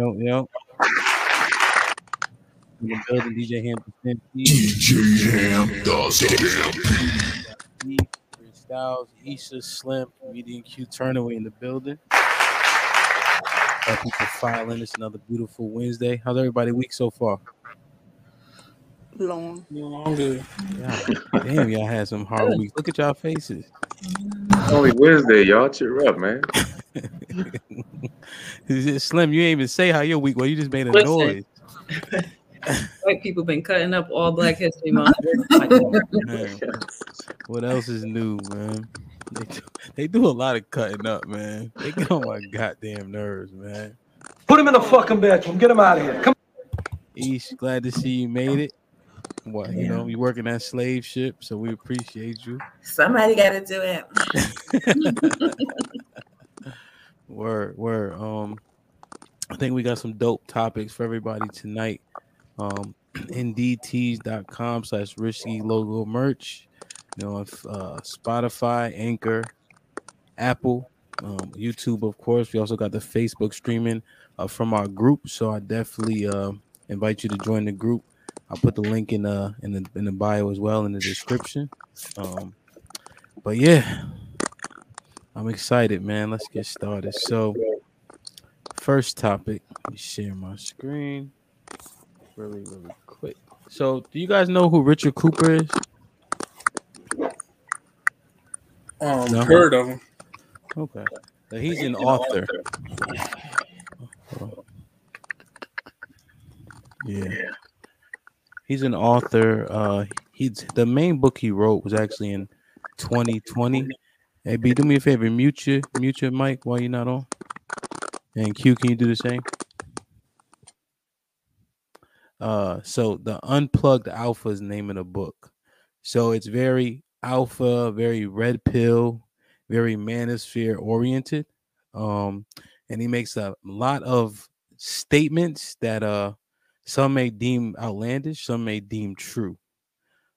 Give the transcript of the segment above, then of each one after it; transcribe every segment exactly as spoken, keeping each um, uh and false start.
Yo, yo. In the building, D J Ham does D J Ham does damn beat. Styles, Issa, Slim, Median Q, Turnaway in the building. Thank you for filing. It's another beautiful Wednesday. How's everybody week so far? Long. Long good. Yeah. Damn, y'all had some hard weeks. Look at y'all faces. It's only Wednesday, y'all. Cheer up, man. Slim, you ain't even say how your week was. You just made a Listen. noise. Black people been cutting up all Black History Month. What else is new, man? They do, they do a lot of cutting up, man. They get on my goddamn nerves, man. Put him in the fucking bedroom. Get him out of here. Come on. East, glad to see you made it. What you yeah. know, you working that slave ship, so we appreciate you. Somebody got to do it. Word, word. Um, I think we got some dope topics for everybody tonight. Um, indeedtees.com slash risky logo merch. You know, if, uh, Spotify, Anchor, Apple, um, YouTube, of course. We also got the Facebook streaming uh, from our group, so I definitely uh, invite you to join the group. I'll put the link in uh in the in the bio as well in the description. Um, but yeah, I'm excited, man. Let's get started. So, first topic. Let me share my screen really, really quick. So, do you guys know who Richard Cooper is? Um, no? Heard of him. Okay, so he's an author. Oh. Yeah. He's an author. Uh, he's the main book he wrote was actually in twenty twenty. Hey, B, do me a favor. Mute your, mute your mic while you're not on. And Q, can you do the same? Uh, so The Unplugged Alpha is the name of the book. So it's very alpha, very red pill, very manosphere oriented. Um, and he makes a lot of statements that uh. Some may deem outlandish, some may deem true.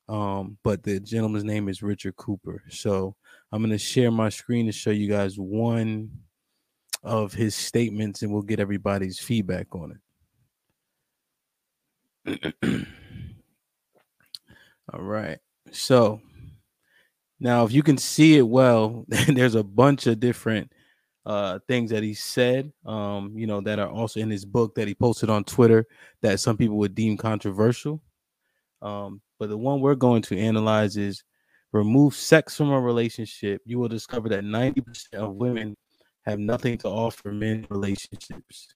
Um, but the gentleman's name is Richard Cooper. So I'm going to share my screen to show you guys one of his statements, and we'll get everybody's feedback on it. All right. So now if you can see it well, there's a bunch of different Uh, things that he said, um, you know, that are also in his book that he posted on Twitter that some people would deem controversial. Um, but the one we're going to analyze is remove sex from a relationship. You will discover that ninety percent of women have nothing to offer men in relationships.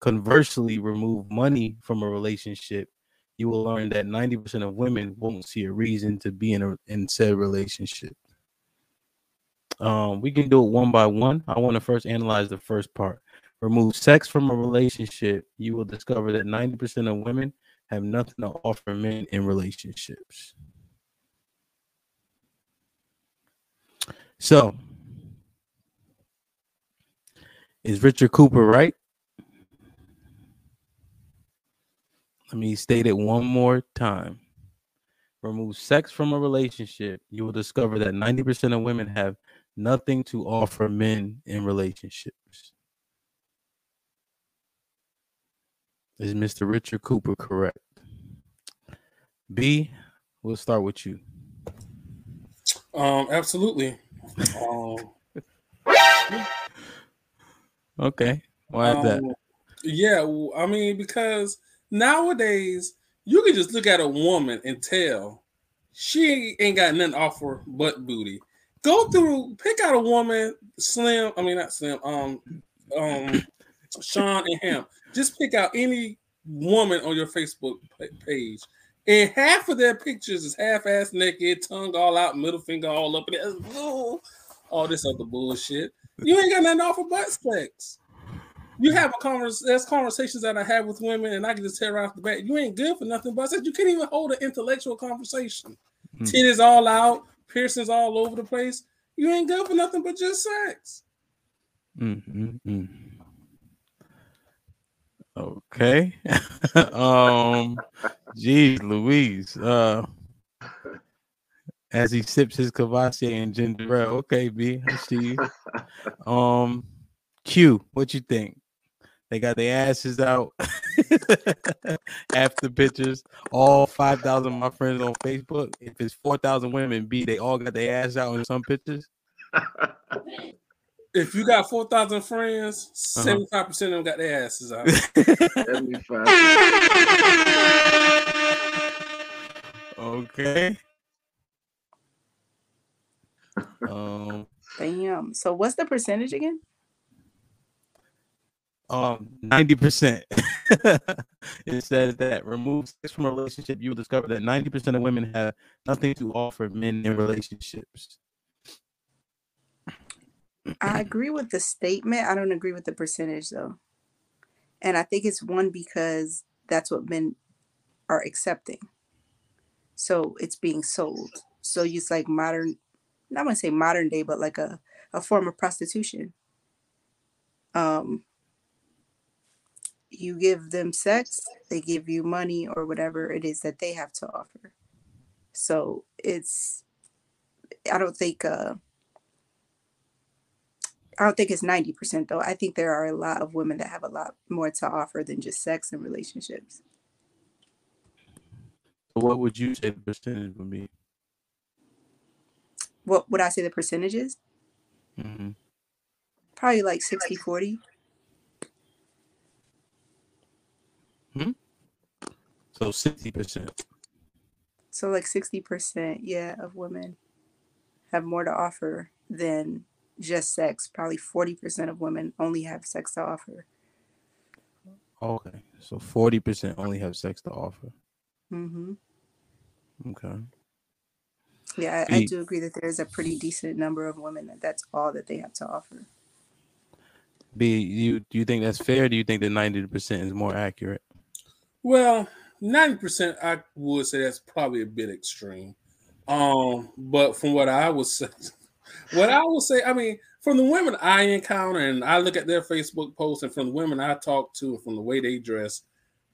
Conversely, remove money from a relationship. You will learn that ninety percent of women won't see a reason to be in a in said relationship. Um, we can do it one by one. I want to first analyze the first part. Remove sex from a relationship. You will discover that ninety percent of women have nothing to offer men in relationships. So, is Richard Cooper right? Let me state it one more time. Remove sex from a relationship. You will discover that ninety percent of women have nothing to offer men in relationships. Is Mister Richard Cooper correct? B, we'll start with you. Um, absolutely. um, okay. Why um, that? Yeah, I mean, because nowadays you can just look at a woman and tell she ain't got nothing to offer but booty. Go through, pick out a woman, Slim, I mean, not Slim, um, um, Sean and him. Just pick out any woman on your Facebook page. And half of their pictures is half-ass naked, tongue all out, middle finger all up, and it's, ooh, all this other bullshit. You ain't got nothing to offer but sex. You have a converse, there's conversations that I have with women, and I can just tell right off the bat, you ain't good for nothing but sex. You can't even hold an intellectual conversation. Hmm. Titties all out. Piercings all over the place. You ain't good for nothing but just sex. Mm-hmm. Okay. um, geez, Louise. Uh, as he sips his Cavassier and ginger ale. Okay, B. I see you. Um, Q, what you think? They got their asses out after pictures. All five thousand of my friends on Facebook, if it's four thousand women, B, they all got their ass out in some pictures. If you got four thousand friends, seventy-five percent uh-huh. of them got their asses out. Okay. Um, Damn. So what's the percentage again? Um, ninety percent. It says that remove sex from a relationship, you will discover that ninety percent of women have nothing to offer men in relationships. I agree with the statement. I don't agree with the percentage, though. And I think it's one because that's what men are accepting. So it's being sold. So it's like modern, not going to say modern day, but like a, a form of prostitution. Um, you give them sex, they give you money or whatever it is that they have to offer. So it's, I don't think, uh, I don't think it's ninety percent though. I think there are a lot of women that have a lot more to offer than just sex and relationships. What would you say the percentage would be? What would I say the percentage is? Mm-hmm. Probably like sixty forty. Hmm? So sixty percent. So like sixty percent, yeah, of women have more to offer than just sex. Probably forty percent of women only have sex to offer. Okay, so forty percent only have sex to offer. Mm-hmm. Okay. Yeah, I, I do agree that there's a pretty decent number of women that that's all that they have to offer. B, you do you think that's fair? Do you think that ninety percent is more accurate? Well, ninety percent, I would say that's probably a bit extreme. Um, but from what I would say, what I would say, I mean, from the women I encounter and I look at their Facebook posts and from the women I talk to and from the way they dress,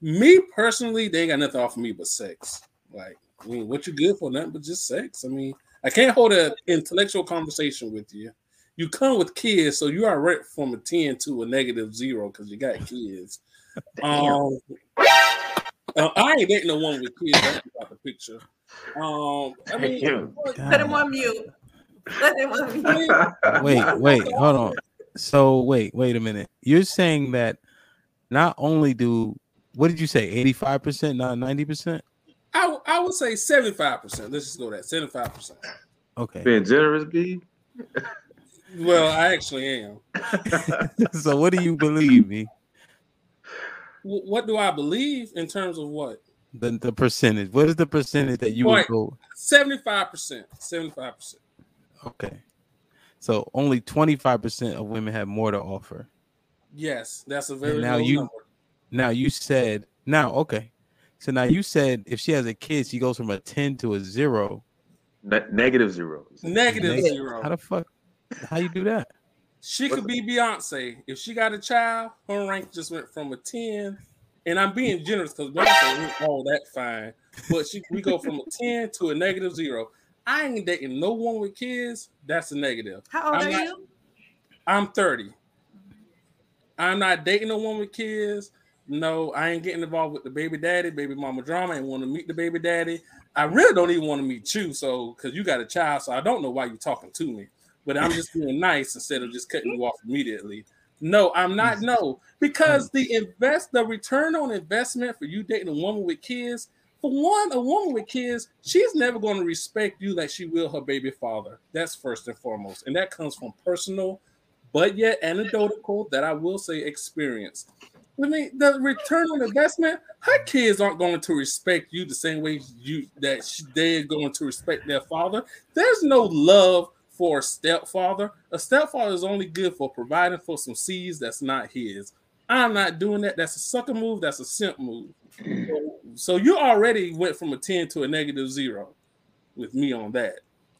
me personally, they ain't got nothing off of me but sex. Like, I mean, what you good for? Nothing but just sex. I mean, I can't hold an intellectual conversation with you. You come with kids, so you are right from a ten to a negative zero because you got kids. Um, uh, I ain't dating a woman with kids. That's about the picture. Um, I mean, let him on mute. Let him on mute. Wait, wait, hold on. So wait, wait a minute. You're saying that not only do, what did you say? eighty-five percent, not ninety percent? I I would say seventy-five percent. Let's just go that seventy-five percent. Okay. Being generous, B. Well, I actually am. So, what do you believe, me? W- what do I believe in terms of what? The the percentage. What is the percentage that you Point, would go? seventy-five percent. seventy-five percent. Okay. So, only twenty-five percent of women have more to offer. Yes, that's a very now low you, number. Now you said now okay. So now you said if she has a kid, she goes from a ten to a zero. Ne- negative zero. Negative Neg- zero. How the fuck? How you do that? She What's could the- be Beyonce. If she got a child, her rank just went from a ten. And I'm being generous because Beyonce ain't all that fine. But she we go from a ten to a negative zero. I ain't dating no one with kids. That's a negative. How old I'm are not, you? I'm thirty. I'm not dating no one with kids. No, I ain't getting involved with the baby daddy, baby mama drama. I ain't want to meet the baby daddy. I really don't even want to meet you, so because you got a child, so I don't know why you're talking to me. But I'm just being nice instead of just cutting you off immediately. No, I'm not. No, because the invest, the return on investment for you dating a woman with kids, for one, a woman with kids, she's never going to respect you like she will her baby father. That's first and foremost, and that comes from personal, but yet anecdotal, that I will say, experience. I mean, the return on investment, her kids aren't going to respect you the same way you that she, they're going to respect their father. There's no love for a stepfather. A stepfather is only good for providing for some seeds that's not his. I'm not doing that. That's a sucker move. That's a simp move. So, so you already went from a ten to a negative zero with me on that.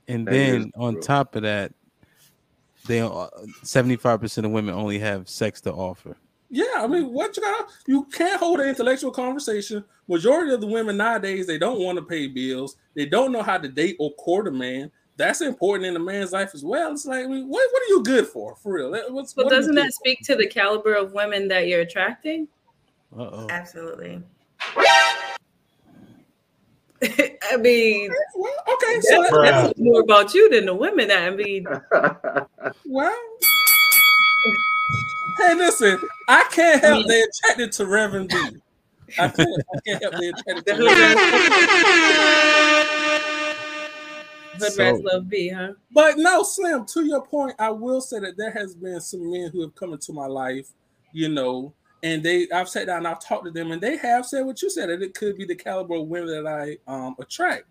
And that then on true. Top of that, they seventy-five percent of women only have sex to offer. Yeah, I mean, what you got? You can't hold an intellectual conversation. Majority of the women nowadays, they don't want to pay bills. They don't know how to date or court a man. that's important in a man's life as well. It's like, I mean, what what are you good for? For real? What's, well, what doesn't that speak for? to the caliber of women that you're attracting? Uh-oh. Absolutely. I mean, well, okay, so that, that's more about you than the women. I mean, well, hey, listen, I can't help they attracted to Reverend B. I can't, I can't help they attracted to Reverend B. Hood rats love B, huh? But no, Slim, to your point, I will say that there has been some men who have come into my life, you know, and they, I've sat down, and I've talked to them, and they have said what you said, that it could be the caliber of women that I um, attract.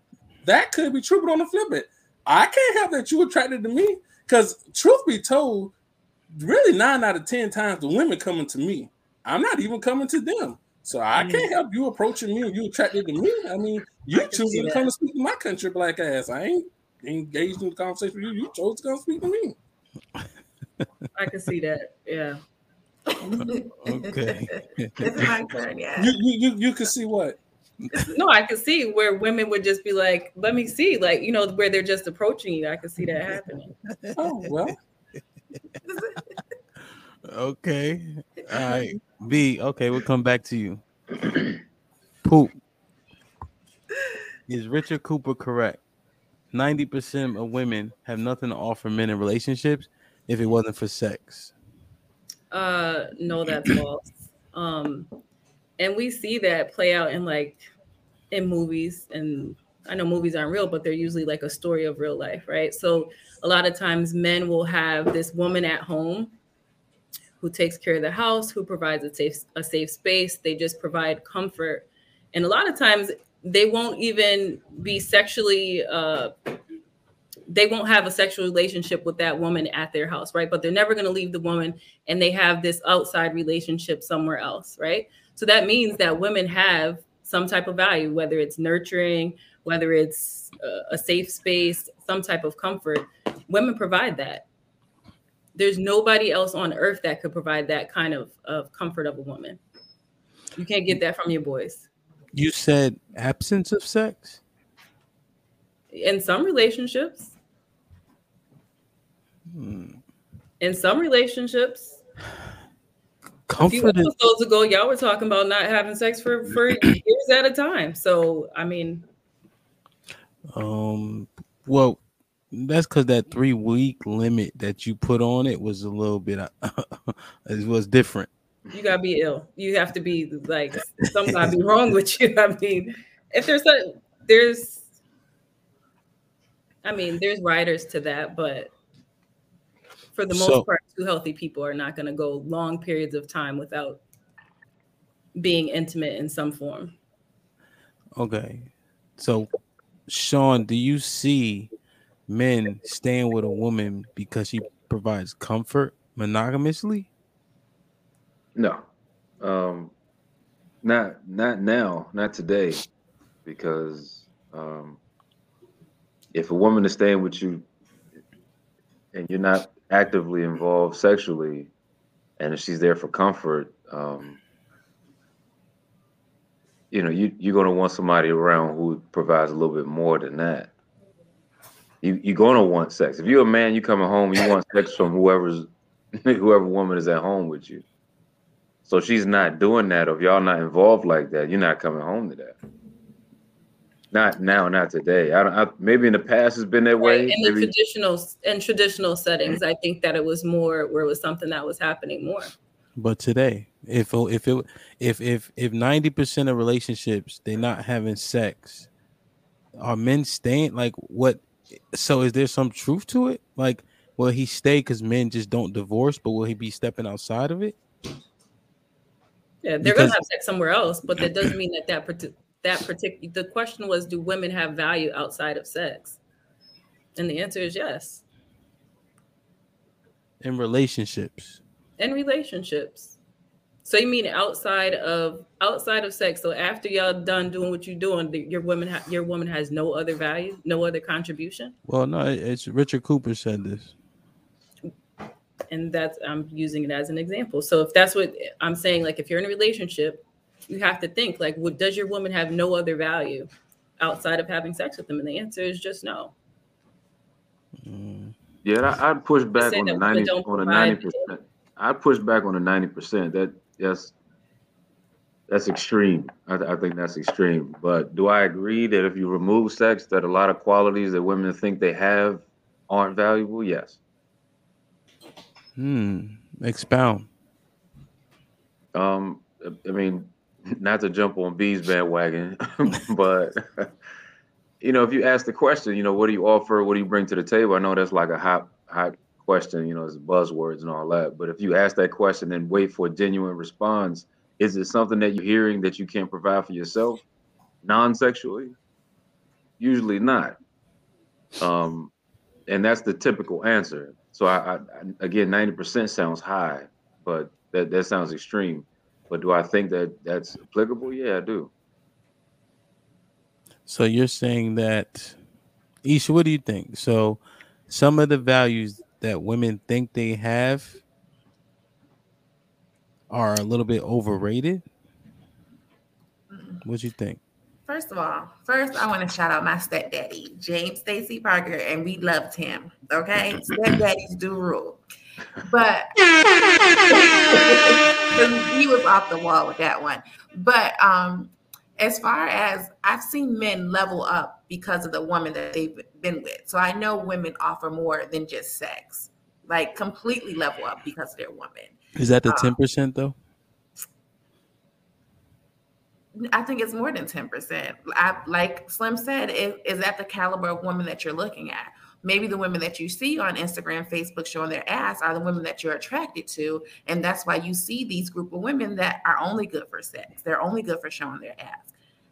That could be true, but on the flip it, I can't help that you attracted to me, because truth be told, really nine out of ten times the women coming to me, I'm not even coming to them. So I can't help you approaching me and you attracted to me. I mean, you choosing to come and speak to my country, black ass. I ain't engaged in the conversation with you. You chose to come speak to me. I can see that. Yeah. Okay. It's my turn, yeah. You, you, you, you can see what? No, I can see where women would just be like, let me see. Like, you know, where they're just approaching you. I can see that happening. Oh, well. Okay. All right. B, okay, we'll come back to you. Poop. Is Richard Cooper correct? ninety percent of women have nothing to offer men in relationships if it wasn't for sex. Uh, no, that's false. Um, and we see that play out in like in movies, and I know movies aren't real, but they're usually like a story of real life, right? So a lot of times men will have this woman at home who takes care of the house, who provides a safe a safe space. They just provide comfort. And a lot of times they won't even be sexually, uh, they won't have a sexual relationship with that woman at their house, right? But they're never gonna leave the woman, and they have this outside relationship somewhere else, right? So that means that women have some type of value, whether it's nurturing, whether it's a safe space, some type of comfort. Women provide that. There's nobody else on earth that could provide that kind of, of comfort of a woman. You can't get that from your boys. You said absence of sex? In some relationships. Hmm. In some relationships. Comfort. A few episodes ago, y'all were talking about not having sex for, for years at a time. So, I mean. Um. Well. That's because that three week limit that you put on it was a little bit, it was different. You gotta be ill. You have to be like, something gotta be wrong with you. I mean, if there's a, there's, I mean, there's riders to that, but for the most so, part, two healthy people are not gonna go long periods of time without being intimate in some form. Okay. So, Sean, do you see men staying with a woman because she provides comfort monogamously? No, um, not not now, not today, because um, if a woman is staying with you and you're not actively involved sexually, and if she's there for comfort, um, you know, you you're gonna want somebody around who provides a little bit more than that. You, you're going to want sex. If you're a man, you coming home, you want sex from whoever's, whoever woman is at home with you. So she's not doing that. Or if y'all not involved like that, you're not coming home to that. Not now, not today. I don't. I, maybe in the past it's been that way. Right. In the maybe. traditional in traditional settings, I think that it was more where it was something that was happening more. But today, if if it if if if ninety percent of relationships they're not having sex, are men staying? Like what? So is there some truth to it? Like, will he stay because men just don't divorce, but will he be stepping outside of it? Yeah, they're going to have sex somewhere else, but that doesn't mean that that, partic- that particular... The question was, do women have value outside of sex? And the answer is yes. In relationships. In relationships. So you mean outside of outside of sex? So after y'all done doing what you're doing, your woman ha- your woman has no other value, no other contribution? Well, no, it's Richard Cooper said this, and that's I'm using it as an example. So if that's what I'm saying, like if you're in a relationship, you have to think like, what, does your woman have no other value outside of having sex with them? And the answer is just no. Yeah, I, I'd push back on the ninety on the ninety percent. I push back on the ninety percent. That that's that's extreme. I, I think that's extreme. But do I agree that if you remove sex, that a lot of qualities that women think they have aren't valuable? Yes. Hmm. Expound. Um. I mean, not to jump on B's bandwagon, but. You know, if you ask the question, you know, what do you offer? What do you bring to the table? I know that's like a hot, hot question, you know, it's buzzwords and all that. But if you ask that question and wait for a genuine response, is it something that you're hearing that you can't provide for yourself non-sexually? Usually not. Um, and that's the typical answer. So, I, I again, ninety percent sounds high, but that, that sounds extreme. But do I think that that's applicable? Yeah, I do. So you're saying that, Isha, what do you think? So some of the values that women think they have are a little bit overrated? What do you think? First of all, first I want to shout out my stepdaddy, James Stacy Parker, and we loved him, okay? Stepdaddies do rule. But he was off the wall with that one. But um as far as I've seen men level up because of the woman that they've been with. So I know women offer more than just sex, like completely level up because they're woman. Is that the um, ten percent though? I think it's more than ten percent. I, like Slim said, is, is that the caliber of woman that you're looking at? Maybe the women that you see on Instagram, Facebook showing their ass are the women that you're attracted to. And that's why you see these group of women that are only good for sex. They're only good for showing their ass.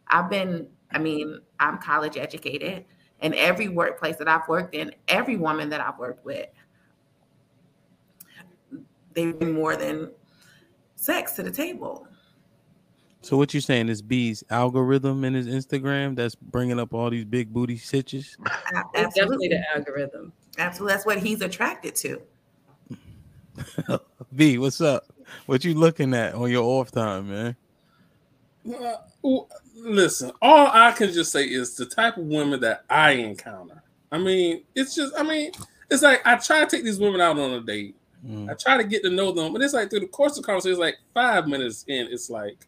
I've been, I mean, I'm college educated, and every workplace that I've worked in, every woman that I've worked with, they've been more than sex to the table. So what you saying is B's algorithm in his Instagram that's bringing up all these big booty sitches? It's definitely the algorithm. Absolutely. That's what he's attracted to. B, what's up? What you looking at on your off time, man? Well, listen, all I can just say is the type of women that I encounter. I mean, it's just, I mean, it's like I try to take these women out on a date. Mm. I try to get to know them, but it's like through the course of the conversation, it's like five minutes in, it's like,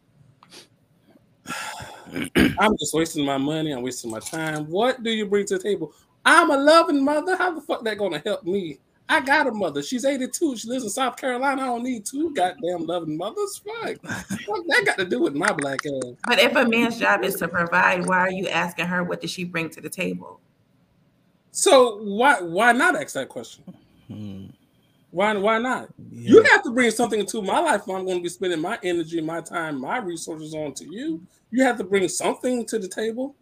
I'm just wasting my money. I'm wasting my time. What do you bring to the table? I'm a loving mother. How the fuck that gonna help me? I got a mother. She's eighty-two. She lives in South Carolina. I don't need two goddamn loving mothers. Fuck. What that got to do with my black ass? But if a man's job is to provide, why are you asking her what does she bring to the table? So why why not ask that question? Hmm. Why why not? Yeah. You have to bring something into my life if I'm going to be spending my energy, my time, my resources on to you. You have to bring something to the table.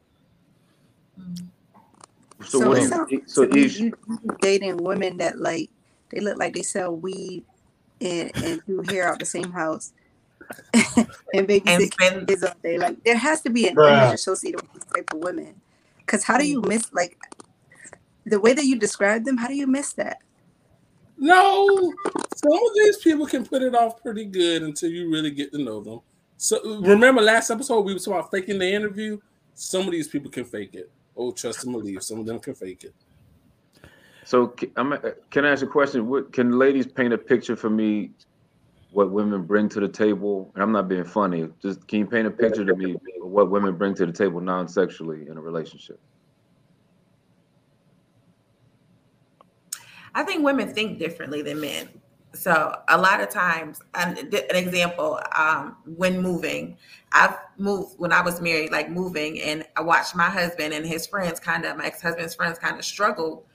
So, so what do you think? So you, you dating women that like they look like they sell weed and, and do hair out the same house and baby and kids up there. Like there has to be an Bruh. image associated with these type of women. Because how do you miss like the way that you describe them? How do you miss that? No, some of these people can put it off pretty good until you really get to know them. So remember last episode we were talking about faking the interview? Some of these people can fake it. Oh, trust and believe. Some of them can fake it. So can I ask a question? What, can ladies paint a picture for me what women bring to the table? And I'm not being funny. Just can you paint a picture to me of what women bring to the table non-sexually in a relationship? I think women think differently than men. So a lot of times, an, an example, um, when moving, I've moved when I was married, like moving, and I watched my husband and his friends kind of, my ex-husband's friends kind of struggle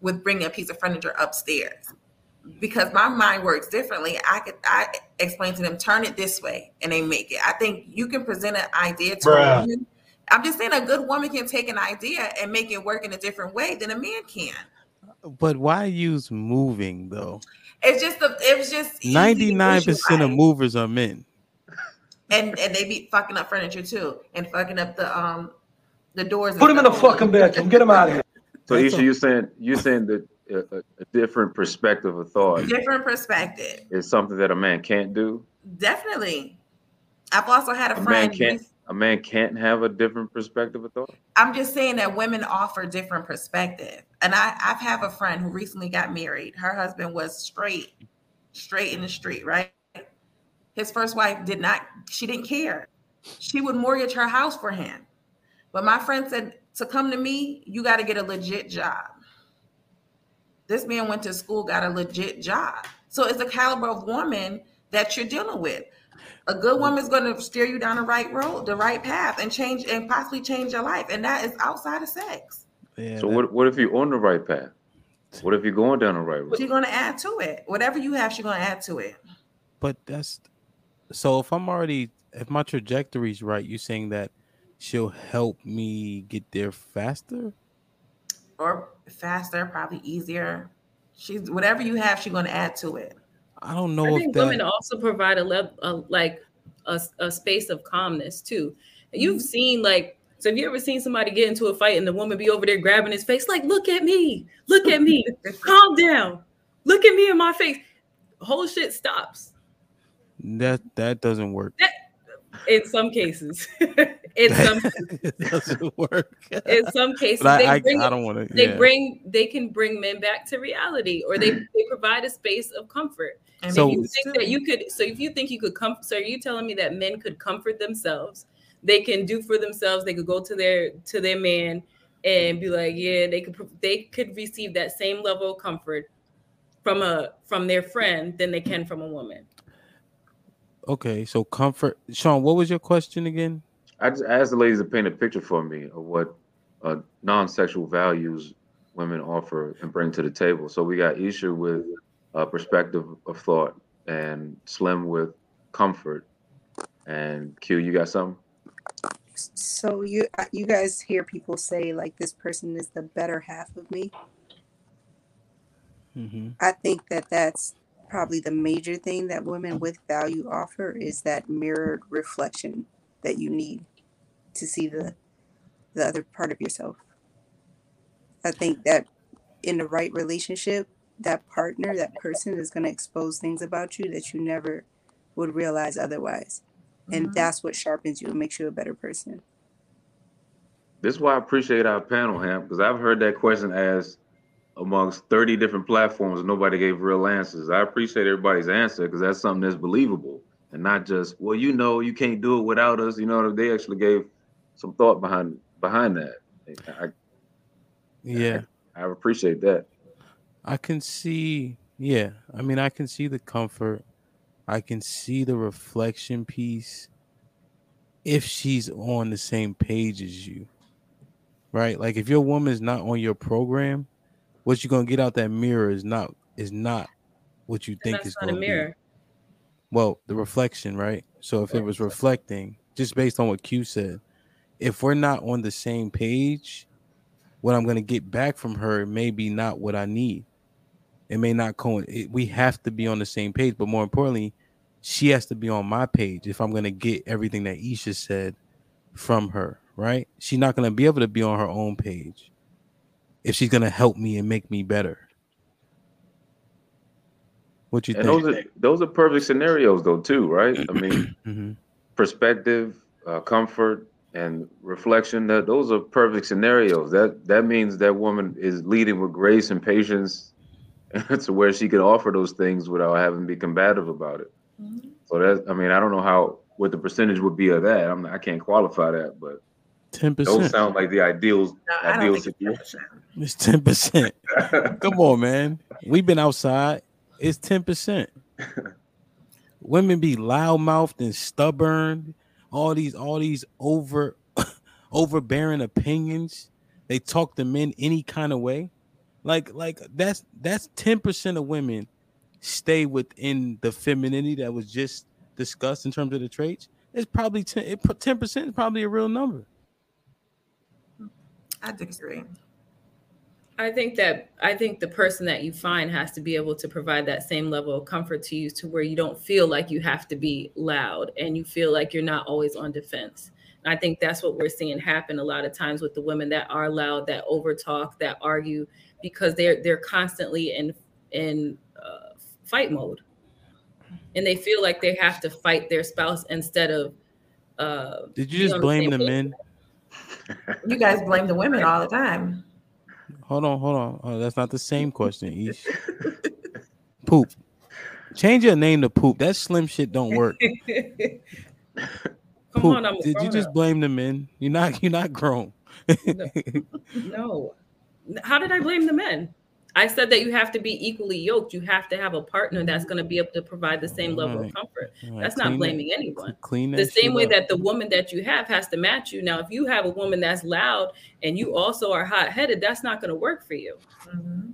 with bringing a piece of furniture upstairs because my mind works differently. I could, I explain to them, turn it this way and they make it. I think you can present an idea to a woman. I'm just saying a good woman can take an idea and make it work in a different way than a man can. But why use moving though? It's just the it was just ninety-nine percent of movers are men. And and they be fucking up furniture too and fucking up the um the doors. Put them in the fucking bedroom. Get them out of here. So Isha, you saying you saying that a, a different perspective of thought. Different perspective is something that a man can't do? Definitely. I've also had a, a friend man can't, a man can't have a different perspective of thought. I'm just saying that women offer different perspective. And I, I have a friend who recently got married. Her husband was straight, straight in the street, right? His first wife did not, she didn't care. She would mortgage her house for him. But my friend said, to come to me, you got to get a legit job. This man went to school, got a legit job. So it's the caliber of woman that you're dealing with. A good woman is going to steer you down the right road, the right path, and change and possibly change your life. And that is outside of sex. Yeah, so that... what, what if you're on the right path? What if you're going down the right road? She's going to add to it. Whatever you have, she's going to add to it. But that's... So if I'm already... If my trajectory's right, you're saying that she'll help me get there faster? Or faster, probably easier. She's whatever you have, she's going to add to it. I don't know. I think if that... women also provide a, le- a like a, a space of calmness too. You've seen like, so have you ever seen somebody get into a fight and the woman be over there grabbing his face? Like, look at me, look at me, calm down. Look at me in my face. Whole shit stops. That, that doesn't work. That, in some cases, in some cases. It doesn't work. In some cases, but they, I, bring, I don't wanna, they yeah. bring they can bring men back to reality, or they, they provide a space of comfort. And so, if you think that you could, so if you think you could comfort, so are you telling me that men could comfort themselves? They can do for themselves. They could go to their to their man and be like, yeah, they could they could receive that same level of comfort from a from their friend than they can from a woman. Okay, so comfort. Sean, what was your question again? I just asked the ladies to paint a picture for me of what uh, non-sexual values women offer and bring to the table. So we got Isha with a perspective of thought, and Slim with comfort. And Q, you got something? So you you guys hear people say, like, this person is the better half of me. Mm-hmm. I think that that's probably the major thing that women with value offer is that mirrored reflection that you need to see the the other part of yourself. I think that in the right relationship, that partner, that person is going to expose things about you that you never would realize otherwise. And mm-hmm. that's what sharpens you and makes you a better person. This is why I appreciate our panel, Ham, because I've heard that question asked amongst thirty different platforms, nobody gave real answers. I appreciate everybody's answer because that's something that's believable and not just, well, you know, you can't do it without us. You know, they actually gave some thought behind behind that. I, yeah. I, I appreciate that. I can see, yeah. I mean, I can see the comfort. I can see the reflection piece if she's on the same page as you, right? Like if your woman's not on your program, what you're going to get out that mirror is not is not what you think is going to be. That's not a mirror. Well, the reflection, right? So if it was reflecting, just based on what Q said, if we're not on the same page, what I'm going to get back from her may be not what I need. It may not coincide. We have to be on the same page. But more importantly, she has to be on my page if I'm going to get everything that Isha said from her, right? She's not going to be able to be on her own page if she's going to help me and make me better. What you and think? Those are, those are perfect scenarios, though, too, right? I mean, mm-hmm. perspective, uh, comfort, and reflection, that those are perfect scenarios. That that means that woman is leading with grace and patience to where she could offer those things without having to be combative about it. Mm-hmm. So that, I mean, I don't know how what the percentage would be of that. I'm, I can't qualify that, but ten percent Don't sound like the ideals. No, ideal situation. It's ten percent. Come on, man. We've been outside. It's ten percent. Women be loud mouthed and stubborn. All these, all these over, overbearing opinions. They talk to men any kind of way. Like, like that's that's ten percent of women stay within the femininity that was just discussed in terms of the traits. It's probably ten. Ten percent is probably a real number. I disagree. I think that I think the person that you find has to be able to provide that same level of comfort to you to where you don't feel like you have to be loud and you feel like you're not always on defense. And I think that's what we're seeing happen a lot of times with the women that are loud, that overtalk, that argue, because they're they're constantly in in uh, fight mode. And they feel like they have to fight their spouse instead of uh, Did you just blame the men? You guys blame the women all the time. Hold on, hold on. Oh, that's not the same question, Ish. Poop. Change your name to poop. That slim shit don't work. Come poop. On, I'm a Did you just up. blame the men? You're not you're not grown. No. No. How did I blame the men? I said that you have to be equally yoked. You have to have a partner that's going to be able to provide the same level right. of comfort. Right. That's clean not blaming that, anyone. Clean the same way up. That the woman that you have has to match you. Now, if you have a woman that's loud and you also are hot-headed, that's not going to work for you. Mm-hmm.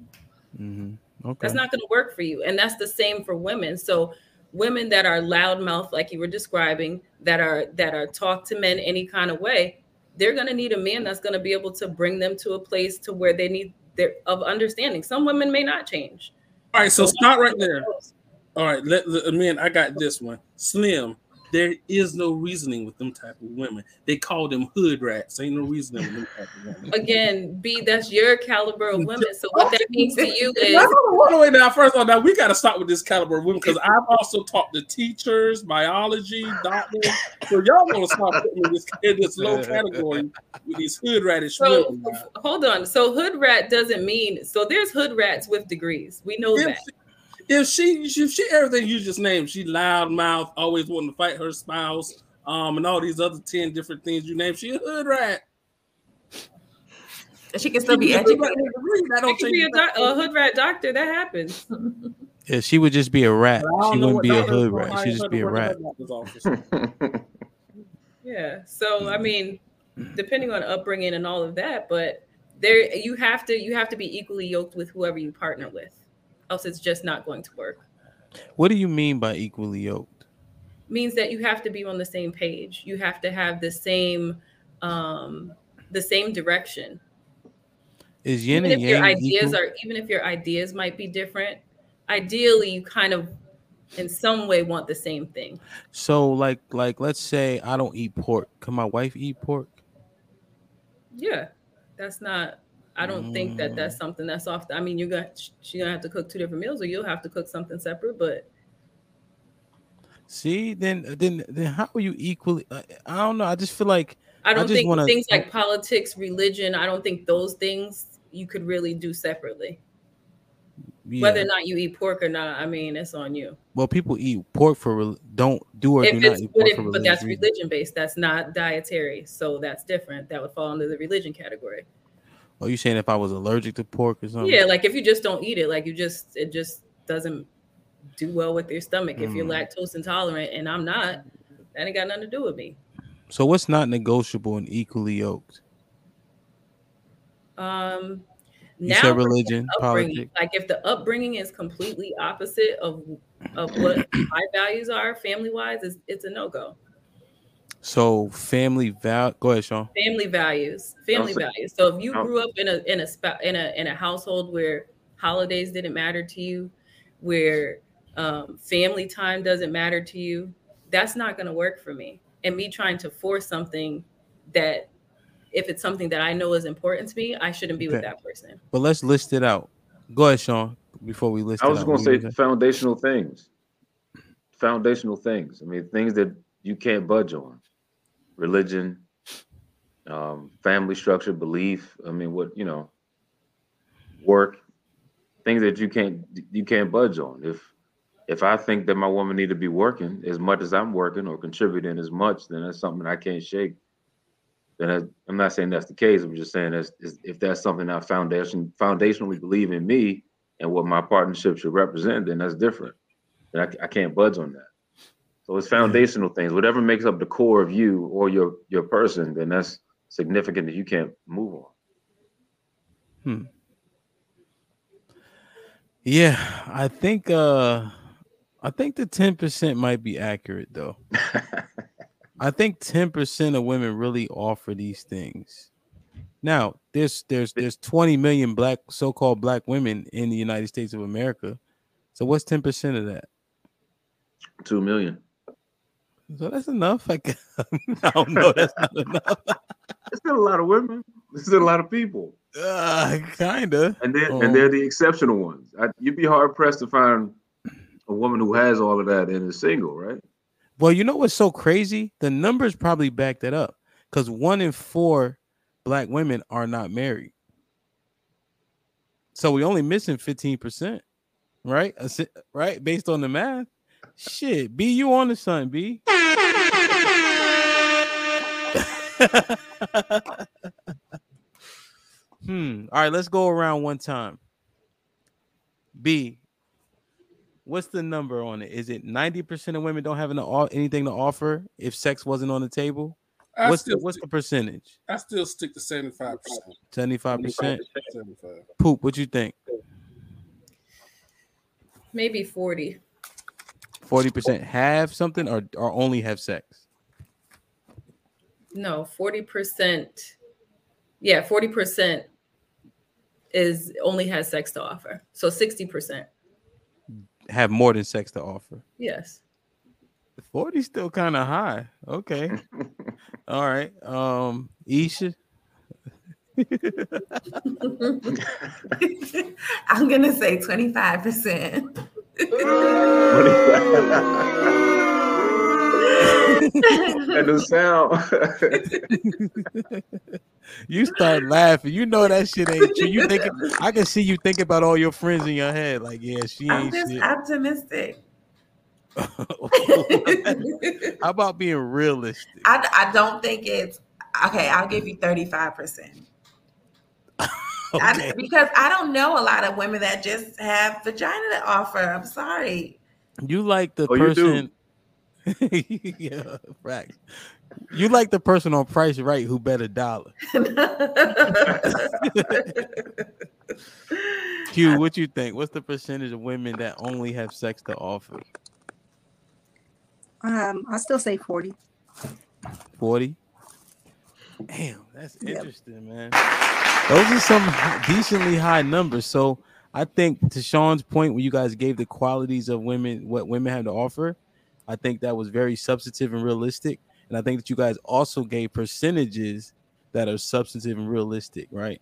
Mm-hmm. Okay. That's not going to work for you. And that's the same for women. So women that are loudmouth, like you were describing, that are that are talk to men any kind of way, they're going to need a man that's going to be able to bring them to a place to where they need They're of understanding. Some women may not change. All right, so stop right there. All right, let, let man, I got this one. Slim, there is no reasoning with them type of women. They call them hood rats. Ain't no reasoning with them type of women. Again, B, that's your caliber of women. So what that means to you is hold on, wait now. First of all, now we got to stop with this caliber of women because I've also talked to teachers, biology, doctors. So y'all want to stop putting this in this low category with these hood ratish so, women. Now. Hold on. So hood rat doesn't mean so. There's hood rats with degrees. We know if that. She, If she, if she, everything you just named, she loudmouth, always wanting to fight her spouse, um, and all these other ten different things you named, she a hood rat. She can still be educated. I don't she can be a, doc- a hood rat doctor. That happens. Yeah, she would just be a rat. She wouldn't be a hood rat. She'd just be a rat. Yeah. So I mean, depending on upbringing and all of that, but there you have to you have to be equally yoked with whoever you partner with. Else it's just not going to work. What do you mean by equally yoked? Means that you have to be on the same page. You have to have the same um the same direction. Is yin even and if yang your ideas equal? Are even if your ideas might be different, ideally you kind of in some way want the same thing. So like like let's say I don't eat pork. Can my wife eat pork? Yeah. That's not I don't mm. think that that's something that's off. The, I mean, you're gonna she's gonna have to cook two different meals, or you'll have to cook something separate. But see, then then then how are you equally? I, I don't know. I just feel like I don't I just think wanna, things like politics, religion. I don't think those things you could really do separately. Yeah. Whether or not you eat pork or not, I mean, it's on you. Well, people eat pork for don't do or if do not eat pork if, for religion. But that's religion based. That's not dietary, so that's different. That would fall under the religion category. Are you saying if I was allergic to pork or something? Yeah, like if you just don't eat it, like you just it just doesn't do well with your stomach. Mm. If you're lactose intolerant and I'm not, that ain't got nothing to do with me. So what's not negotiable and equally yoked? Um, you now said religion, politics. Like if the upbringing is completely opposite of of what my values are, family wise, it's, it's a no go. So family val go ahead, Sean. Family values, family values. So if you grew up in a in a in a in a household where holidays didn't matter to you, where um, family time doesn't matter to you, that's not going to work for me. And me trying to force something that, if it's something that I know is important to me, I shouldn't be okay. with that person. But let's list it out. Go ahead, Sean. Before we list, I was it just going to say foundational things. Foundational things. I mean, things that you can't budge on. Religion, um, family structure, belief. I mean, what, you know, work, things that you can't you can't budge on. If if I think that my woman need to be working as much as I'm working or contributing as much, then that's something I can't shake. Then I, I'm not saying that's the case. I'm just saying that's if that's something I foundation foundationally believe in me and what my partnership should represent, then that's different. Then I, I can't budge on that. So it's foundational things. Whatever makes up the core of you or your, your person, then that's significant that you can't move on. Hmm. Yeah, I think uh, I think the ten percent might be accurate, though. I think ten percent of women really offer these things. Now, there's there's there's twenty million black so-called black women in the United States of America. So what's ten percent of that? Two million. So that's enough. I, I don't know. That's not enough. It's still a lot of women. It's still a lot of people. Uh, kinda. And they're, um, and they're the exceptional ones. I, you'd be hard pressed to find a woman who has all of that and is single, right? Well, you know what's so crazy? The numbers probably back that up because one in four black women are not married. So we only missing fifteen percent, right? Right? Based on the math. Shit, B, you on the sun, B. hmm. All right, let's go around one time. B, what's the number on it? Is it ninety percent of women don't have anything to offer if sex wasn't on the table? I what's the, what's the percentage? I still stick to seventy-five percent. seventy-five percent? Poop, what you think? Maybe forty. forty percent have something or, or only have sex? No, forty percent. Yeah, forty percent is only has sex to offer. So sixty percent. Have more than sex to offer. Yes. forty's still kind of high. Okay. All right. Um, Isha. I'm going to say twenty-five percent. That don't sound. You start laughing. You know that shit ain't true. You thinking, I can see you thinking about all your friends in your head. Like, yeah, she ain't I'm just shit. Optimistic. How about being realistic? I, I don't think it's okay. I'll give you thirty-five percent. Okay. I, because I don't know a lot of women that just have vagina to offer. I'm sorry. You like the oh, person. Yeah, right. You like the person on Price Right who bet a dollar. Q, what you think? What's the percentage of women that only have sex to offer? Um, I still say forty. forty? Damn, that's interesting, yep. Man. Those are some decently high numbers. So I think to Sean's point, when you guys gave the qualities of women, what women have to offer, I think that was very substantive and realistic. And I think that you guys also gave percentages that are substantive and realistic, right?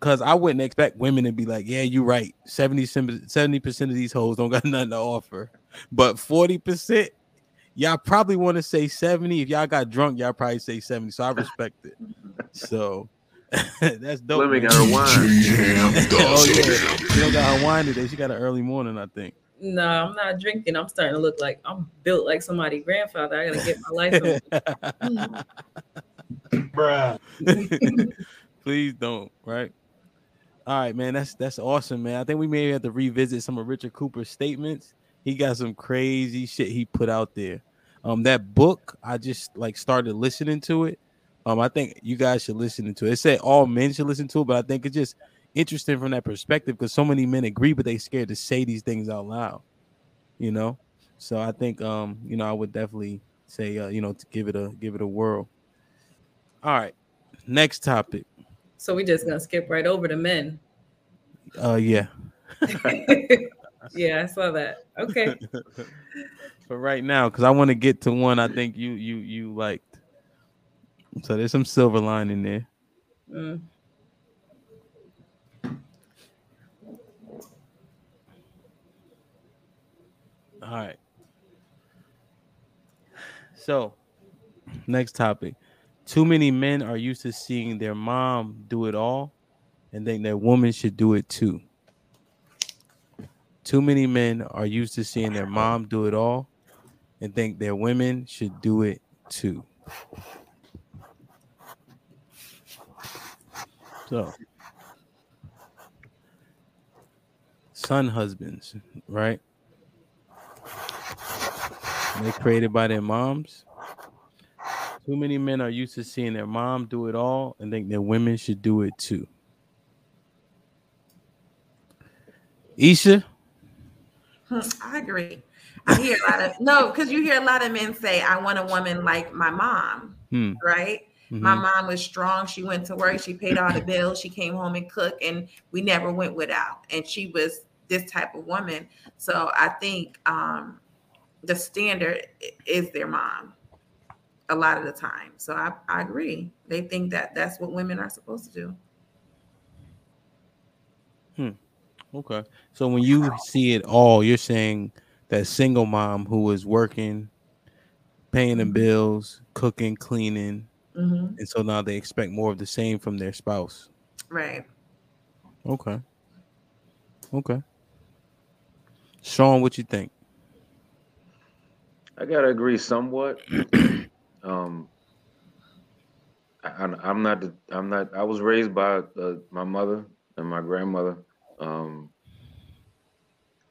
Because I wouldn't expect women to be like, yeah, you're right. seventy, seventy percent of these hoes don't got nothing to offer. But forty percent, y'all probably want to say seventy. If y'all got drunk, y'all probably say seventy. So I respect it. So... That's dope. Let me got her wine. Oh yeah, she don't got her wine today. She got an early morning, I think. No, I'm not drinking. I'm starting to look like I'm built like somebody's grandfather. I gotta get my life on. Bruh. Please don't. Right. All right, man. That's that's awesome, man. I think we may have to revisit some of Richard Cooper's statements. He got some crazy shit he put out there. Um, that book, I just like started listening to it. Um, I think you guys should listen to it. It said all men should listen to it, but I think it's just interesting from that perspective because so many men agree, but they're scared to say these things out loud, you know? So I think, um, you know, I would definitely say, uh, you know, to give it a, give it a whirl. All right. Next topic. So we just gonna skip right over to men. Uh, yeah. Yeah, I saw that. Okay. But right now, because I want to get to one I think you, you, you like. So there's some silver lining there. Mm. All right. So next topic. Too many men are used to seeing their mom do it all and think their woman should do it too. Too many men are used to seeing their mom do it all and think their women should do it too. So, son husbands, right? They're created by their moms. Too many men are used to seeing their mom do it all and think their women should do it too. Isha? I agree. I hear a lot of, no, because you hear a lot of men say, I want a woman like my mom, hmm. right? Mm-hmm. My mom was strong. She went to work. She paid all the bills. She came home and cooked, and we never went without. And she was this type of woman. So I think um, the standard is their mom a lot of the time. So I, I agree. They think that that's what women are supposed to do. Hmm. Okay. So when you see it all, you're saying that single mom who was working, paying the bills, cooking, cleaning, mm-hmm. And so now they expect more of the same from their spouse. Right. Okay. Okay. Sean, what you think? I gotta agree somewhat. um, I, I'm not. The, I'm not. I was raised by uh, my mother and my grandmother. Um,